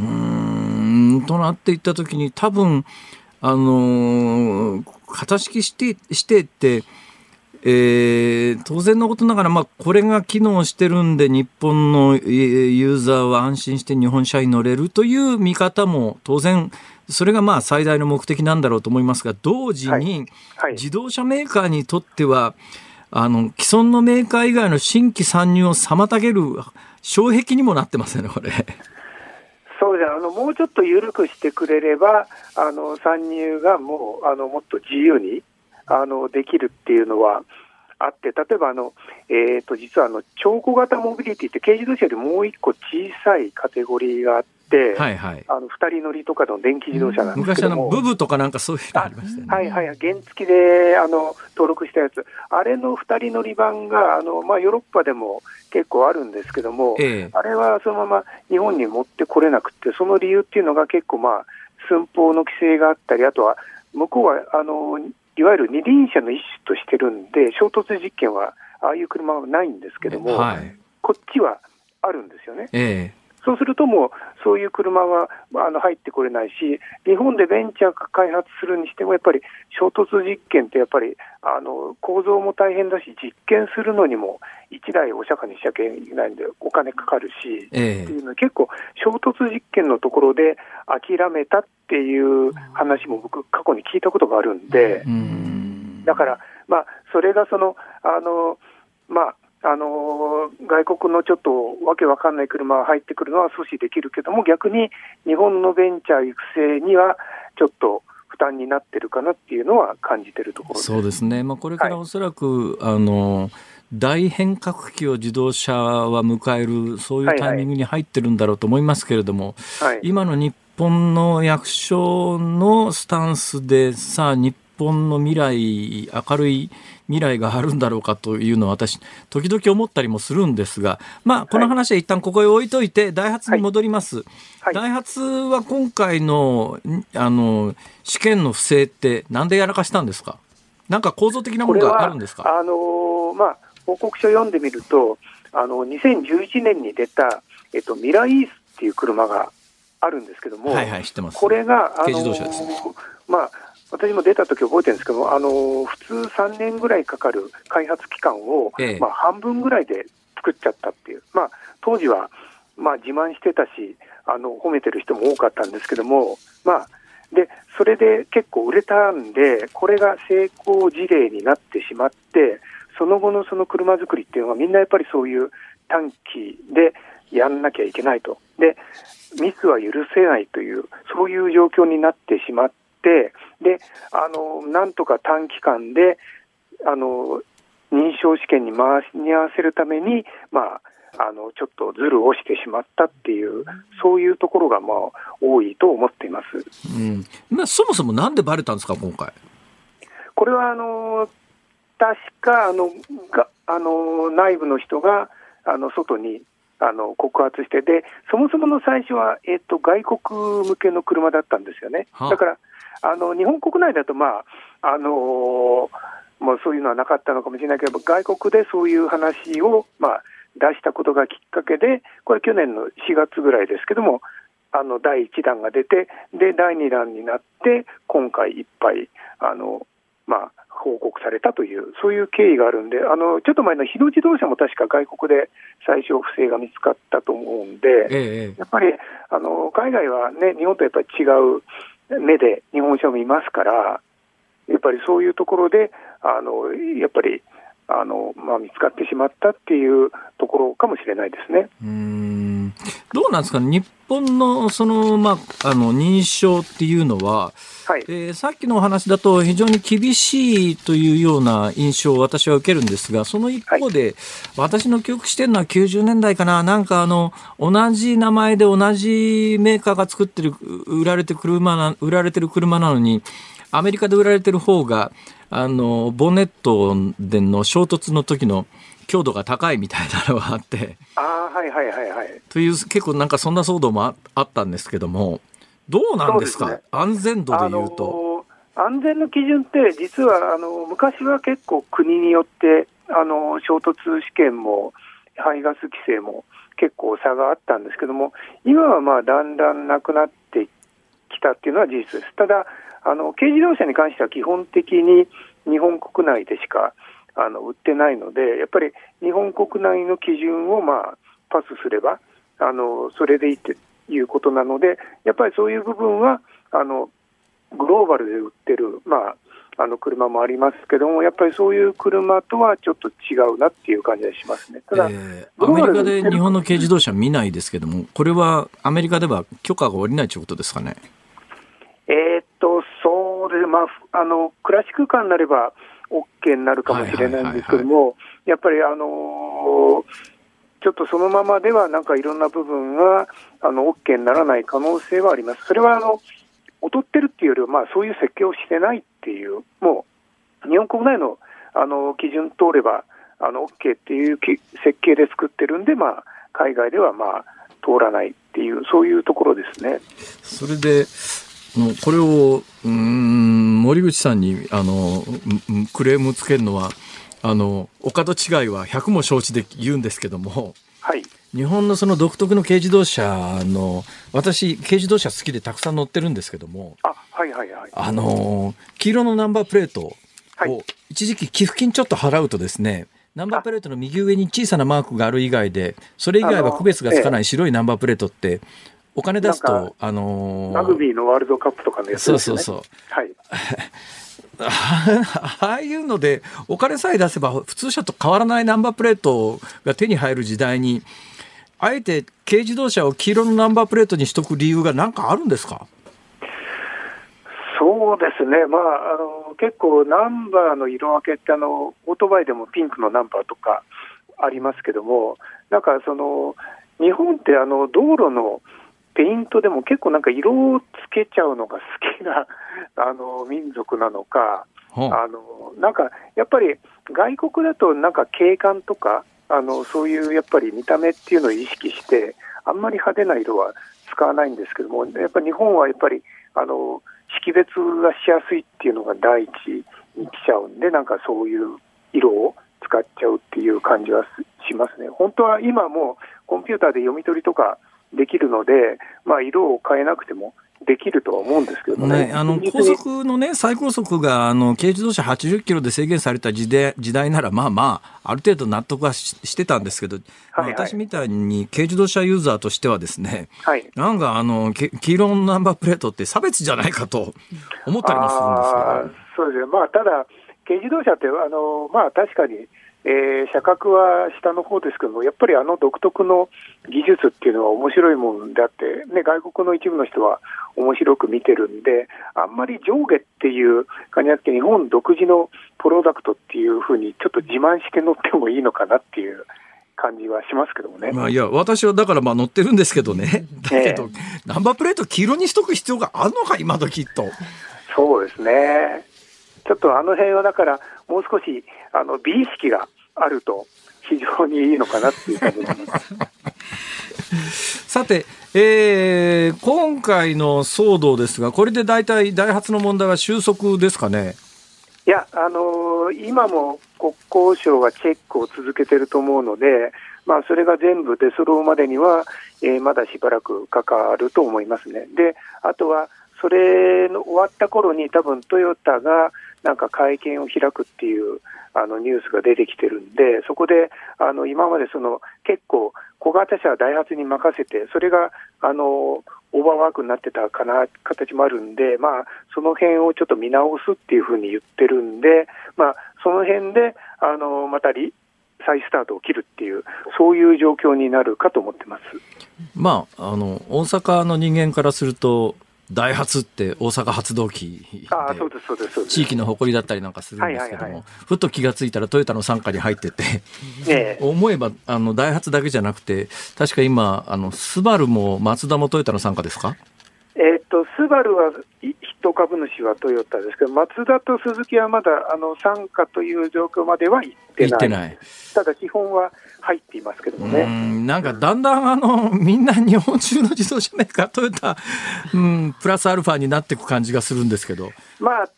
となっていったときに多分型式指定って、当然のことながら、まあ、これが機能してるんで日本のユーザーは安心して日本車に乗れるという見方も当然それがまあ最大の目的なんだろうと思いますが、同時に自動車メーカーにとっては既存のメーカー以外の新規参入を妨げる障壁にもなってますよね、これ。そうですね、もうちょっと緩くしてくれれば参入がもうもっと自由にできるっていうのはあって、例えば実は超小型モビリティって軽自動車よりもう一個小さいカテゴリーがあって、はいはい、2人乗りとかの電気自動車なんですけども、昔ブブとかなんかそういうのありましたよね。はいはいはい、原付で登録したやつ、あれの2人乗り版がまあ、ヨーロッパでも結構あるんですけども、あれはそのまま日本に持ってこれなくて、その理由っていうのが結構まあ寸法の規制があったり、あとは向こうはいわゆる二輪車の一種としてるんで衝突実験はああいう車はないんですけども、はい、こっちはあるんですよね、そうするともうそういう車は、まあ、入ってこれないし、日本でベンチャー開発するにしてもやっぱり衝突実験ってやっぱり構造も大変だし、実験するのにも1台お釈迦にしちゃいけないんでお金かかるし、っていうの結構衝突実験のところで諦めたっていう話も僕過去に聞いたことがあるんで、だから、まあ、それがまあ外国のちょっとわけわかんない車が入ってくるのは阻止できるけども、逆に日本のベンチャー育成にはちょっと負担になってるかなっていうのは感じてるところです。そうですね、まあ、これからおそらく、はい、大変革期を自動車は迎える、そういうタイミングに入ってるんだろうと思いますけれども、はいはい、今の日本の役所のスタンスでさあ日本の未来、明るい未来があるんだろうかというのは私時々思ったりもするんですが、まあ、この話は一旦ここへ置いといて、はい、ダイハツに戻ります、はいはい、ダイハツは今回の、試験の不正ってなんでやらかしたんですか？なんか構造的なものがあるんですか？まあ、報告書を読んでみると2011年に出た、ミライースっていう車があるんですけども、はいはい、知ってます。これが軽自動車ですね。まあ、私も出たとき覚えてるんですけども、普通3年ぐらいかかる開発期間を、まあ、半分ぐらいで作っちゃったっていう、まあ、当時は、まあ、自慢してたし褒めてる人も多かったんですけども、まあ、でそれで結構売れたんで、これが成功事例になってしまって、その後のその車作りっていうのはみんなやっぱりそういう短期でやんなきゃいけないと、でミスは許せないという、そういう状況になってしまって、でなんとか短期間で認証試験に回しに合わせるために、まあ、ちょっとズルをしてしまったっていう、そういうところが、まあ、多いと思っています、うん。まあ、そもそもなんでバレたんですか、今回。これは確か内部の人が外に告発して、でそもそもの最初は、外国向けの車だったんですよね。だから日本国内だと、まあまあ、そういうのはなかったのかもしれないけど、外国でそういう話を、まあ、出したことがきっかけで、これ去年の4月ぐらいですけども、第1弾が出て、で第2弾になって今回いっぱいまあ、報告されたという、そういう経緯があるんで、ちょっと前の日野自動車も確か外国で最初不正が見つかったと思うんで、やっぱり海外はね、日本とやっぱり違う目で日本車もいますから、やっぱりそういうところでやっぱりまあ、見つかってしまったっていうところかもしれないですね。どうなんですかね、日本のその、まあ、認証っていうのは、はい、さっきのお話だと非常に厳しいというような印象を私は受けるんですが、その一方で、はい、私の記憶してるのは90年代かな、なんか同じ名前で同じメーカーが作ってる売られてる車なのに、アメリカで売られてる方がボンネットでの衝突の時の強度が高いみたいなのがあって、はいはいはいはい、という結構なんかそんな騒動も あったんですけども、どうなんですか、ね、安全度でいうと。安全の基準って実は昔は結構国によって衝突試験も排ガス規制も結構差があったんですけども、今はまあだんだんなくなってきたっていうのは事実です。ただ軽自動車に関しては基本的に日本国内でしか売ってないので、やっぱり日本国内の基準を、まあ、パスすればそれでいいということなので、やっぱりそういう部分はグローバルで売ってる、まあ、車もありますけども、やっぱりそういう車とはちょっと違うなっていう感じがしますね。ただ、アメリカで日本の軽自動車見ないですけども、これはアメリカでは許可が下りないということですかね。そうで、まあ、クラシックカーになれば OK になるかもしれないんですけども、はいはいはいはい、やっぱりちょっとそのままではなんかいろんな部分がOK にならない可能性はあります。それは劣ってるっていうよりは、まあ、そういう設計をしてないっていう、もう日本国内の基準通ればOK っていう設計で作ってるんで、まあ、海外ではまあ通らないっていう、そういうところですね。それでこれを森口さんにクレームつけるのはお門違いは100も承知で言うんですけども、はい、日本のその独特の軽自動車の、私軽自動車好きでたくさん乗ってるんですけども、はいはいはい、黄色のナンバープレートを、はい、一時期寄付金ちょっと払うとですね、ナンバープレートの右上に小さなマークがある以外で、それ以外は区別がつかない白いナンバープレートってお金出すと、ラグビーのワールドカップとかのやつですよね。そうそうそう。はい。ああいうのでお金さえ出せば普通車と変わらないナンバープレートが手に入る時代に、あえて軽自動車を黄色のナンバープレートにしとく理由が何かあるんですか？そうですね、まあ、結構ナンバーの色分けってオートバイでもピンクのナンバーとかありますけども、なんか日本って道路のペイントでも結構なんか色をつけちゃうのが好きな民族なのか、なんかやっぱり外国だとなんか景観とかそういうやっぱり見た目っていうのを意識してあんまり派手な色は使わないんですけども、やっぱり日本はやっぱり識別がしやすいっていうのが第一に来ちゃうんで、なんかそういう色を使っちゃうっていう感じはししますね。本当は今もコンピューターで読み取りとかできるので、色を変えなくてもできるとは思うんですけど ね、高速の、ね、最高速が軽自動車80キロで制限された時代ならある程度納得は してたんですけど、私みたいに軽自動車ユーザーとしてはですね、なんか黄色のナンバープレートって差別じゃないかと思ったりもするんですけど、そうです、ただ軽自動車って確かに車格は下の方ですけども、やっぱり独特の技術っていうのは面白いもんであって、ね、外国の一部の人は面白く見てるんで、あんまり上下っていう感じじゃなくて、日本独自のプロダクトっていう風にちょっと自慢して乗ってもいいのかなっていう感じはしますけどもね。いや、私はだから乗ってるんですけどね。だけど、ナンバープレート黄色にしとく必要があるのか今時と。そうですね。ちょっと辺はだからもう少し美意識があると非常にいいのかなっていう感じですさて、今回の騒動ですが、これで大体ダイハツの問題は収束ですかね。いや、今も国交省はチェックを続けてると思うので、それが全部出揃うまでには、まだしばらくかかると思いますね。で、あとはそれの終わった頃に多分トヨタがなんか会見を開くっていうニュースが出てきてるんで、そこで今まで結構小型車はダイハツに任せて、それがオーバーワークになってたかな形もあるんで、その辺をちょっと見直すっていうふうに言ってるんで、その辺でまた再スタートを切るっていう、そういう状況になるかと思ってます。大阪の人間からするとダイハツって大阪発動機で地域の誇りだったりなんかするんですけども、ふっと気がついたらトヨタの傘下に入ってて思えばダイハツだけじゃなくて、確か今スバルもマツダもトヨタの傘下ですか。スバルは一株主はトヨタですけど、マツダとスズキはまだ傘下という状況までは行ってない。ただ基本は入っていますけどもね。なんかだんだんみんな日本中の自動車メーカートヨタ、プラスアルファになっていく感じがするんですけど、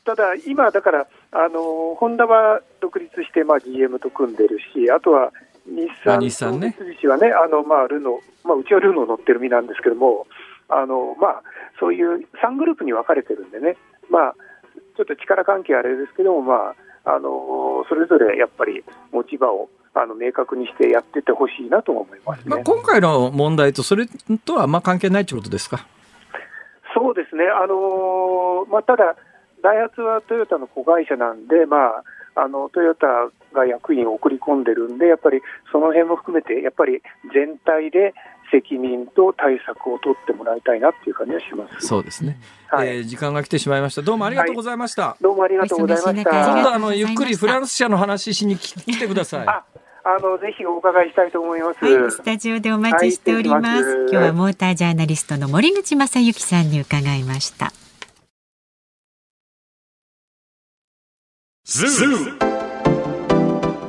ただ今だからホンダは独立して、GM と組んでるし、あとは日産と三菱はね、ルノー、うちはルノー乗ってる身なんですけども、そういう3グループに分かれてるんでね、ちょっと力関係あれですけども、それぞれやっぱり持ち場を明確にしてやってってほしいなと思いますね。今回の問題とそれとは関係ないということですか。そうですね、ただダイハツはトヨタの子会社なんで、トヨタが役員を送り込んでるんで、やっぱりその辺も含めてやっぱり全体で責任と対策を取ってもらいたいなっていう感じがします。そうですね。時間が来てしまいました。どうもありがとうございました。どうもありがとうございました。今度ゆっくりフランス車の話しに来てください。ぜひお伺いしたいと思います、スタジオでお待ちしております、今日はモータージャーナリストの森口正幸さんに伺いました。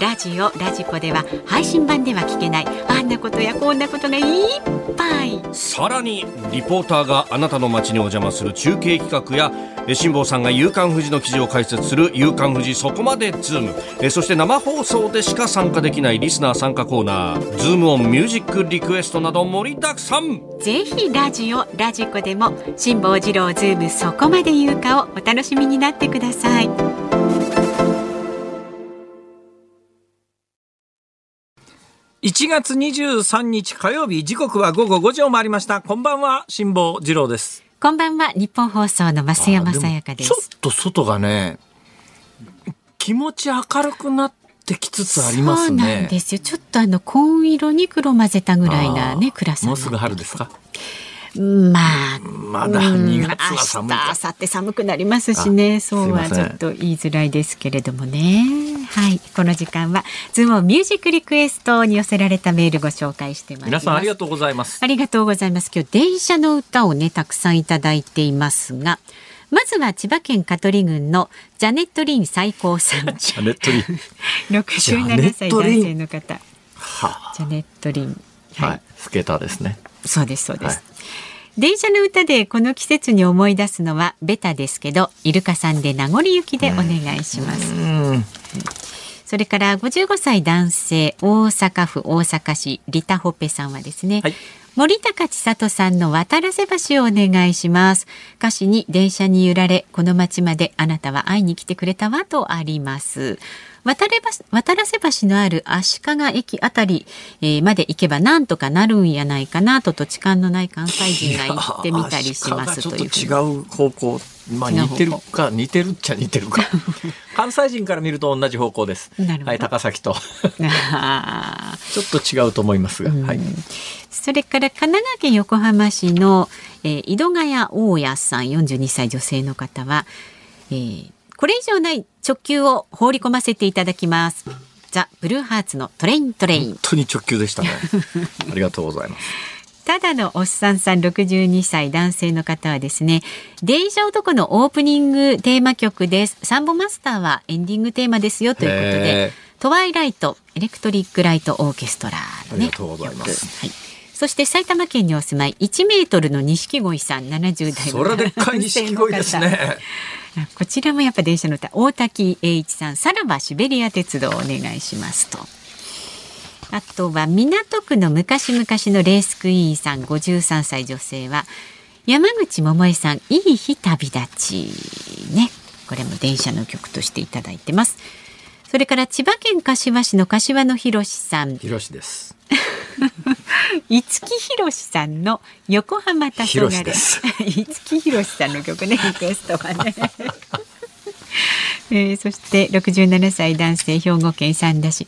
ラジコでは配信版では聞けないあんなことやこんなことがいっぱい。さらにリポーターがあなたの街にお邪魔する中継企画や辛坊さんが夕刊フジの記事を解説する夕刊フジそこまでズーム、そして生放送でしか参加できないリスナー参加コーナー、ズームオンミュージックリクエストなど盛りだくさん。ぜひラジコでも辛坊治郎ズームそこまで言うかをお楽しみになってください。1月23日火曜日、時刻は午後5時を回りました。こんばんは、辛坊治郎です。こんばんは、日本放送の増山さやかです。ちょっと外がね、気持ち明るくなってきつつありますね。そうなんですよ。ちょっと紺色に黒混ぜたぐらいなね、暗さ。もうすぐ春ですか。まあまだ2月は寒いか、明日明後日寒くなりますしね、そうはちょっと言いづらいですけれどもね、はい、この時間はズームミュージックリクエストに寄せられたメールご紹介してまいります。皆さんありがとうございます。ありがとうございます。今日電車の歌をねたくさんいただいていますが、まずは千葉県香取郡のジャネットリン最高さんジャネットリン67歳男性の方、ジャネットリン、はいはい、スケーターですね。そうですそうです、はい、電車の歌でこの季節に思い出すのはベタですけど、イルカさんで名残雪でお願いします、うん、それから55歳男性大阪府大阪市リタホペさんはですね、はい、森高千里さんの渡らせ橋をお願いします。歌詞に電車に揺られこの街まであなたは会いに来てくれたわとあります。渡らせ橋のある足利駅あたりまで行けばなんとかなるんやないかなと土地勘のない関西人が行ってみたりしますという。ちょっと違う方向、まあ、似てるか似てるっちゃ似てるか関西人から見ると同じ方向です、はい、高崎とちょっと違うと思いますが、はい、それから神奈川県横浜市の、井戸ヶ谷大谷さん42歳女性の方は、これ以上ない直球を放り込ませていただきます。ザ・ブルーハーツのトレイントレイン。本当に直球でしたねありがとうございます。ただのおっさんさん62歳男性の方はですね、電車男のオープニングテーマ曲です、サンボマスターはエンディングテーマですよということで、トワイライトエレクトリックライトオーケストラの、ね、ありがとうございます、はい。そして埼玉県にお住まい1メートルの錦鯉さん70代の方、それでっかい錦鯉ですねこちらもやっぱ電車の歌、大滝栄一さんさらばシベリア鉄道をお願いしますと、あとは港区の昔々のレースクイーンさん53歳女性は山口百恵さんいい日旅立ちね、これも電車の曲としていただいてます。それから千葉県柏市の柏野博さん、広志です五木ひろしさんの横浜たそがれ五木ひろしさんの曲ね、リクエストはね、そして67歳男性兵庫県三田市、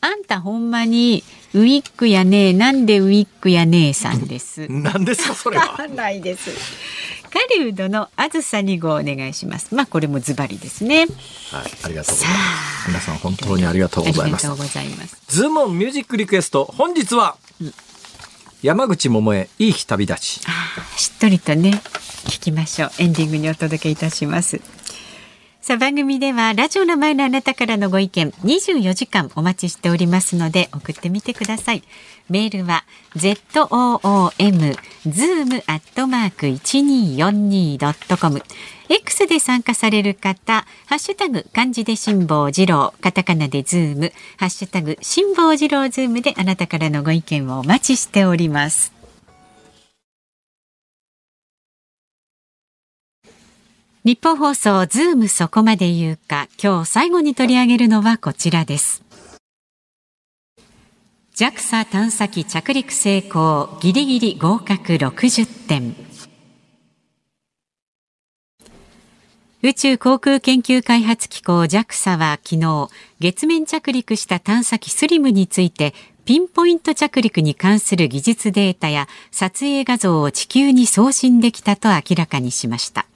あんたほんまにウィッグやねえ、なんでウィッグやねえさんですなんですかそれはないです。カリウッドのあずさ2号お願いします。まあこれもズバリですね、はい、ありがとうございます。皆さん本当にありがとうございます。ズームオンミュージックリクエスト、本日は、山口百恵いい日旅立ち、しっとりとね聞きましょう。エンディングにお届けいたします。さあ番組ではラジオの前のあなたからのご意見24時間お待ちしておりますので送ってみてください。メールは zoom@1242.com、 X で参加される方ハッシュタグ漢字で辛坊治郎、カタカナでズーム、ハッシュタグ辛坊治郎ズームであなたからのご意見をお待ちしております。日本放送ズームそこまで言うか、今日最後に取り上げるのはこちらです。 JAXA 探査機着陸成功、ギリギリ合格60点。宇宙航空研究開発機構 JAXA は昨日、月面着陸した探査機スリムについてピンポイント着陸に関する技術データや撮影画像を地球に送信できたと明らかにしました。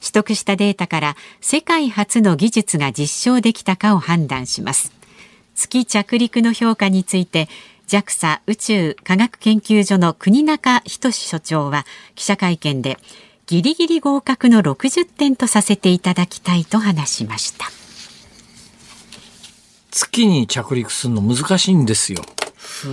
取得したデータから世界初の技術が実証できたかを判断します。月着陸の評価について JAXA 宇宙科学研究所の国中仁所長は記者会見で、ギリギリ合格の60点とさせていただきたいと話しました。月に着陸するの難しいんですよ。日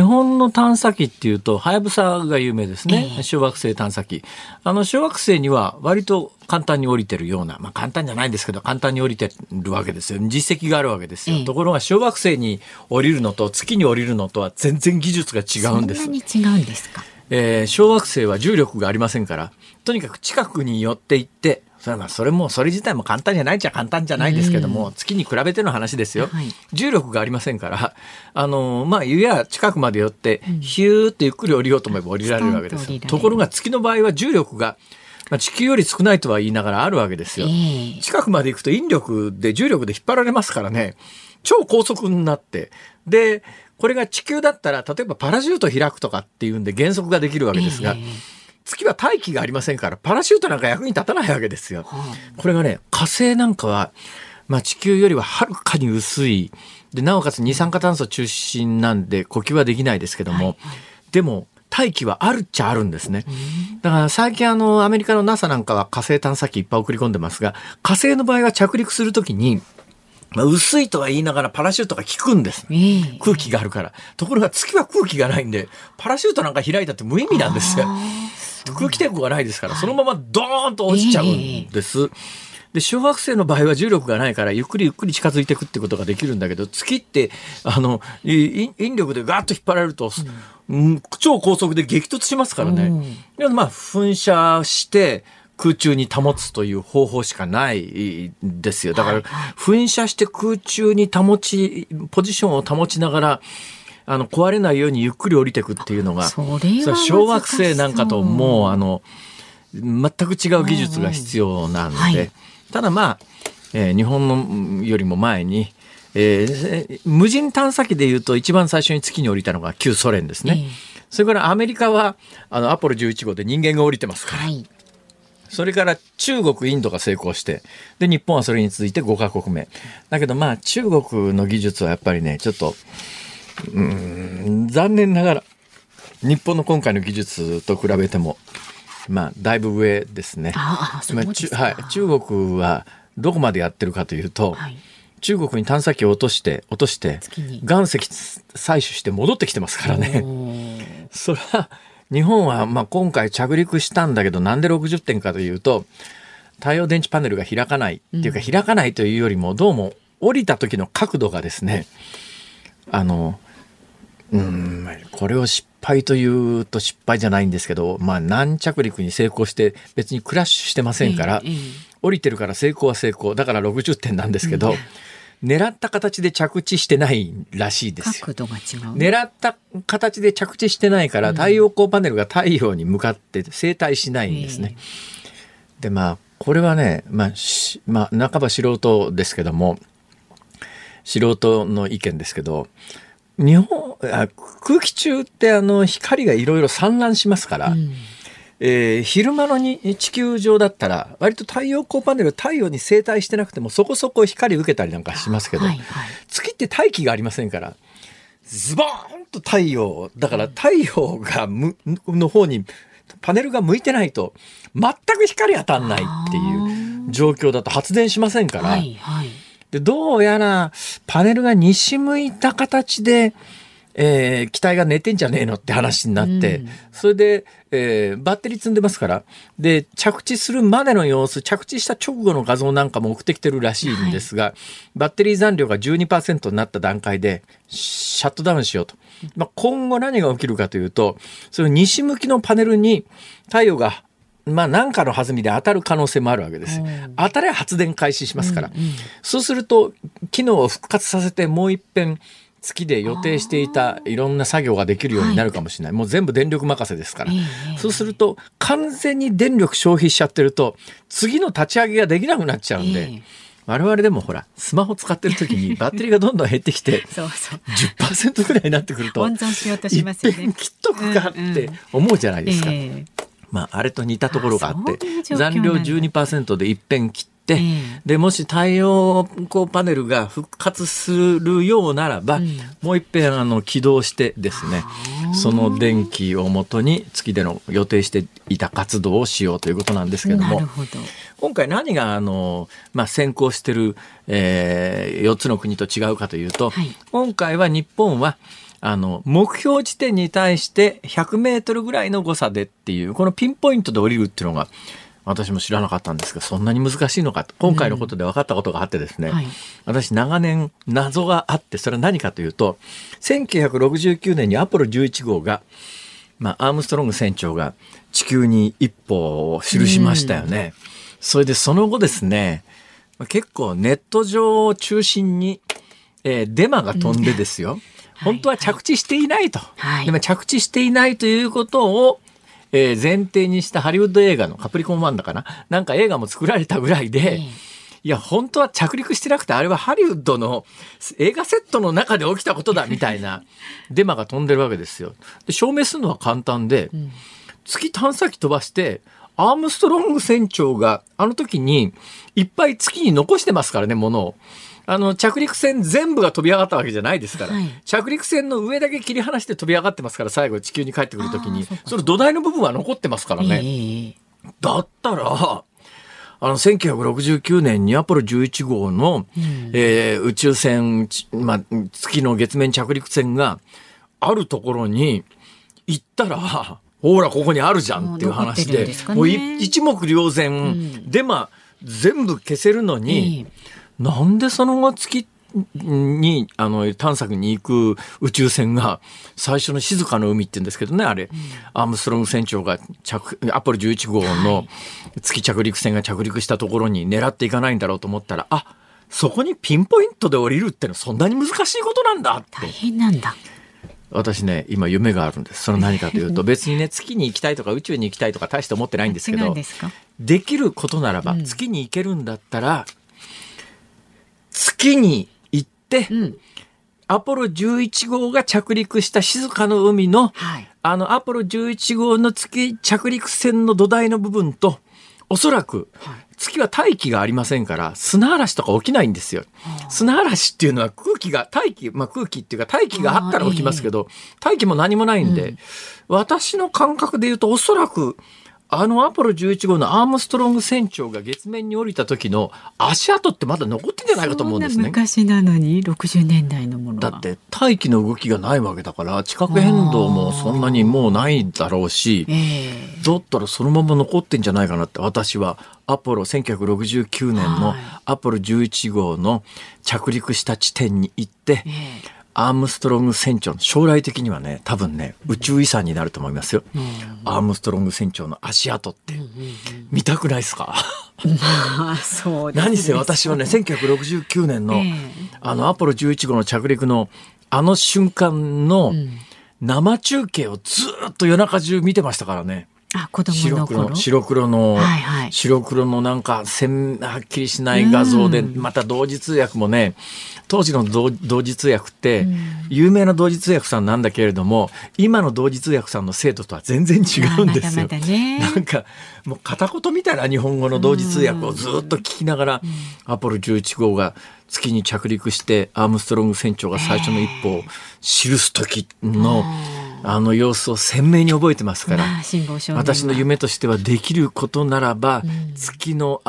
本の探査機っていうとはやぶさが有名ですね、小惑星探査機。あの小惑星には割と簡単に降りてるような、まあ、簡単じゃないんですけど簡単に降りてるわけですよ。実績があるわけですよ、ところが小惑星に降りるのと月に降りるのとは全然技術が違うんです。そんなに違うんですか。小惑星は重力がありませんから、とにかく近くに寄っていって、それ自体も簡単じゃないっちゃ簡単じゃないですけども、月に比べての話ですよ、はい、重力がありませんから、まあいや近くまで寄ってヒューってゆっくり降りようと思えば降りられるわけですよ、ところが月の場合は重力がまあ、地球より少ないとは言いながらあるわけですよ、近くまで行くと引力で重力で引っ張られますからね、超高速になって、でこれが地球だったら例えばパラシュート開くとかっていうんで減速ができるわけですが、月は大気がありませんからパラシュートなんか役に立たないわけですよ、これがね、火星なんかは、まあ、地球よりははるかに薄いで、なおかつ二酸化炭素中心なんで呼吸はできないですけども、でも大気はあるっちゃあるんですね。だから最近アメリカの NASA なんかは火星探査機いっぱい送り込んでますが、火星の場合は着陸するときに、まあ、薄いとは言いながらパラシュートが効くんです、空気があるから。ところが月は空気がないんでパラシュートなんか開いたって無意味なんですよ。空気抵抗がないですから、そのままドーンと落ちちゃうんです、で小惑星の場合は重力がないからゆっくりゆっくり近づいていくってことができるんだけど、月って引力でガーッと引っ張られると、超高速で激突しますからね、でまあ噴射して空中に保つという方法しかないですよ。だから噴射して空中にポジションを保ちながら壊れないようにゆっくり降りていくっていうのが、それは小惑星なんかともう全く違う技術が必要なので、ただまあ、日本のよりも前に、無人探査機でいうと一番最初に月に降りたのが旧ソ連ですね、それからアメリカはアポロ11号で人間が降りてますから、それから中国インドが成功して、で日本はそれに続いて5カ国目だけど、まあ中国の技術はやっぱりね、ちょっと残念ながら日本の今回の技術と比べてもまあだいぶ上ですね。中国はどこまでやってるかというと、中国に探査機を落として岩石採取して戻ってきてますからね。それは日本はまあ今回着陸したんだけど、なんで60点かというと、太陽電池パネルが開かないっていうか、開かないというよりもどうも降りた時の角度がですね、これを失敗というと失敗じゃないんですけど、まあ軟着陸に成功して別にクラッシュしてませんから、降りてるから成功は成功だから60点なんですけど、狙った形で着地してないらしいですよ。角度が違う。狙った形で着地してないから太陽光パネルが太陽に向かって正対しないんですね。でまあこれはね、まあ半ば素人ですけども、素人の意見ですけど、空気中って光がいろいろ散乱しますから、昼間の地球上だったら割と太陽光パネル太陽に正対してなくてもそこそこ光受けたりなんかしますけど、月って大気がありませんからズボーンと太陽だから、太陽がの方にパネルが向いてないと全く光当たんないっていう状況だと発電しませんから、でどうやらパネルが西向いた形で、機体が寝てんじゃねえのって話になって、それで、バッテリー積んでますから、で着地するまでの様子、着地した直後の画像なんかも送ってきてるらしいんですが、バッテリー残量が 12% になった段階でシャットダウンしようと、今後何が起きるかというと、その西向きのパネルに太陽が何かの弾みで当たる可能性もあるわけです。当たれば発電開始しますから、そうすると機能を復活させてもう一遍月で予定していたいろんな作業ができるようになるかもしれない、もう全部電力任せですから、そうすると完全に電力消費しちゃってると次の立ち上げができなくなっちゃうんで、我々でもほらスマホ使ってる時にバッテリーがどんどん減ってきて10% ぐらいになってくると温存しようとしますよね。一遍切っとくかって思うじゃないですか。あれと似たところがあって残量 12% で一遍切って、でもし太陽光パネルが復活するようならば、もう一遍起動してですね、その電気をもとに月での予定していた活動をしようということなんですけども、今回何が先行してる、4つの国と違うかというと、今回は日本は目標地点に対して100メートルぐらいの誤差でっていう、このピンポイントで降りるっていうのが私も知らなかったんですが、そんなに難しいのかと今回のことで分かったことがあってですね、私長年謎があって、それは何かというと、1969年にアポロ11号が、アームストロング船長が地球に一歩を記しましたよね。それでその後ですね、結構ネット上を中心に、デマが飛んでですよ、本当は着地していないと、でも着地していないということを、前提にしたハリウッド映画のカプリコン1だかな、なんか映画も作られたぐらいで、いや本当は着陸してなくて、あれはハリウッドの映画セットの中で起きたことだみたいなデマが飛んでるわけですよ。で証明するのは簡単で、月探査機飛ばしてアームストロング船長があの時にいっぱい月に残してますからね、物を。着陸船全部が飛び上がったわけじゃないですから、はい、着陸船の上だけ切り離して飛び上がってますから、最後地球に帰ってくるときにその土台の部分は残ってますからね、だったら1969年にアポロ11号の、宇宙船、月の月面着陸船があるところに行ったら、ほらここにあるじゃんっていう話で、もう一目瞭然で、全部消せるのに、なんでその後月に探索に行く宇宙船が最初の静かの海って言うんですけどね、あれ、アームストロング船長がアポロ11号の月着陸船が着陸したところに狙っていかないんだろうと思ったら、あ、そこにピンポイントで降りるってのはそんなに難しいことなんだって。大変なんだ。私ね、今夢があるんです。それ何かというと、別にね、月に行きたいとか宇宙に行きたいとか大して思ってないんですけど、 できることならば、月に行けるんだったら月に行って、アポロ11号が着陸した静かの海の、アポロ11号の月着陸船の土台の部分と、おそらく月は大気がありませんから砂嵐とか起きないんですよ。砂嵐っていうのは空気が空気っていうか大気があったら起きますけど、大気も何もないんで、私の感覚で言うと、おそらくアポロ11号のアームストロング船長が月面に降りた時の足跡ってまだ残ってんじゃないかと思うんですね。そんな昔なのに60年代のものは。だって大気の動きがないわけだから、地殻変動もそんなにもうないだろうし、だったらそのまま残ってんじゃないかなって。私は1969年のアポロ11号の着陸した地点に行って、アームストロング船長の、将来的にはね、多分ね、宇宙遺産になると思いますよ、アームストロング船長の足跡って、見たくないですか？そうですね。何せ私はね、1969年の、アポロ11号の着陸のあの瞬間の生中継をずっと夜中中見てましたからね。白黒のなんかはっきりしない画像で、また同時通訳もね、当時の同時通訳って有名な同時通訳さんなんだけれども、今の同時通訳さんの精度とは全然違うんですよ。なんかもう片言みたいな日本語の同時通訳をずっと聞きながら、アポロ11号が月に着陸してアームストロング船長が最初の一歩を記す時の様子を鮮明に覚えてますから、私の夢としては、できることならば、月の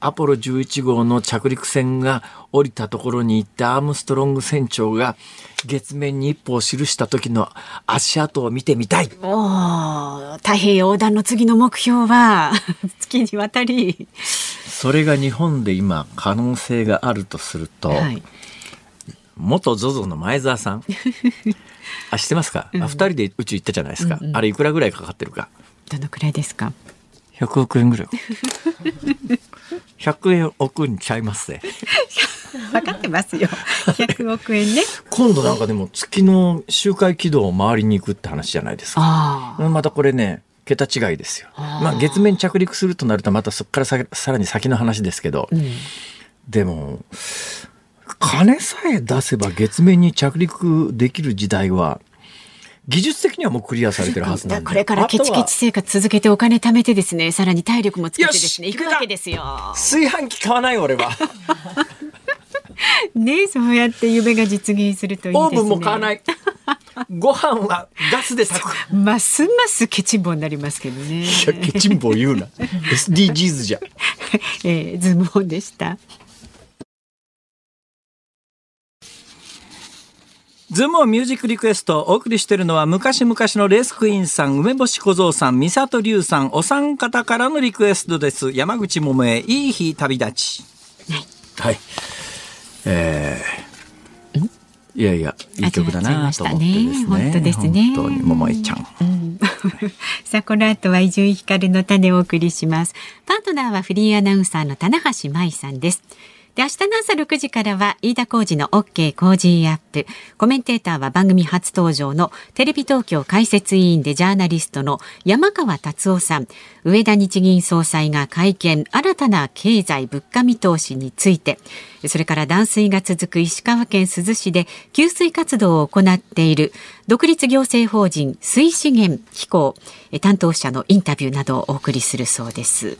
アポロ11号の着陸船が降りたところに行って、アームストロング船長が月面に一歩を記した時の足跡を見てみたい。太平洋横断の次の目標は月に渡り、それが日本で今可能性があるとすると、元 ZOZO の前澤さん知ってますか？2人で宇宙行ったじゃないですか、あれいくらぐらいかかってるか、どのくらいですか？100億円ぐらい100億円ちゃいますね分かってますよ、100億円ね今度なんかでも月の周回軌道を回りに行くって話じゃないですか。またこれね、桁違いですよ。月面着陸するとなるとまたそこからさらに先の話ですけど、でも金さえ出せば月面に着陸できる時代は技術的にはもうクリアされてるはずなんで、これからケチケチ生活続けてお金貯めてですね、さらに体力もつけてですね、行くわけですよ。炊飯器買わない俺はね、そうやって夢が実現するといいですね。オーブンも買わないご飯はガスで炊くますますケチンボになりますけどね。いや、ケチンボ言うなSDGs じゃんズームオンでした。ズームオンミュージックリクエストをお送りしているのは、昔々のレースクイーンさん、梅干し小僧さん、三里龍さん、お三方からのリクエストです。山口百恵、いい日旅立ち。はい、いやいや、いい曲だなと思ってですね。本当ですね、本当に百恵ちゃん、さあこの後は伊集院光の種をお送りします。パートナーはフリーアナウンサーの棚橋舞さんです。で、明日の朝6時からは飯田浩司の OK コージーアップ。コメンテーターは番組初登場のテレビ東京解説委員でジャーナリストの山川達夫さん。植田日銀総裁が会見、新たな経済物価見通しについて、それから断水が続く石川県珠洲市で給水活動を行っている独立行政法人水資源機構担当者のインタビューなどをお送りするそうです。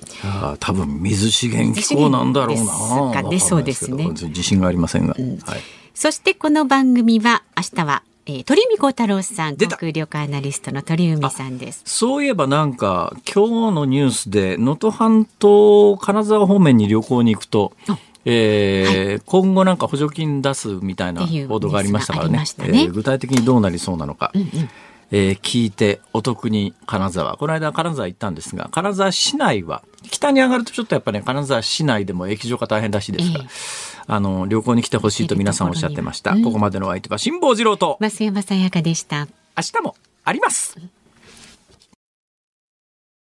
多分水資源機構なんだろう な、そうですね、自信がありませんが、はい、そしてこの番組は明日は鳥海高太郎さん、航空旅客アナリストの鳥海さんです。そういえばなんか今日のニュースで能登半島金沢方面に旅行に行くと、はい、今後なんか補助金出すみたいな報道がありましたからね、具体的にどうなりそうなのか、聞いてお得に金沢、この間金沢行ったんですが、金沢市内は北に上がるとちょっとやっぱり、ね、金沢市内でも液状化大変らしいですから、旅行に来てほしいと皆さんおっしゃってました。ここまでのお相手は辛坊治郎と増山さやかでした。明日もあります。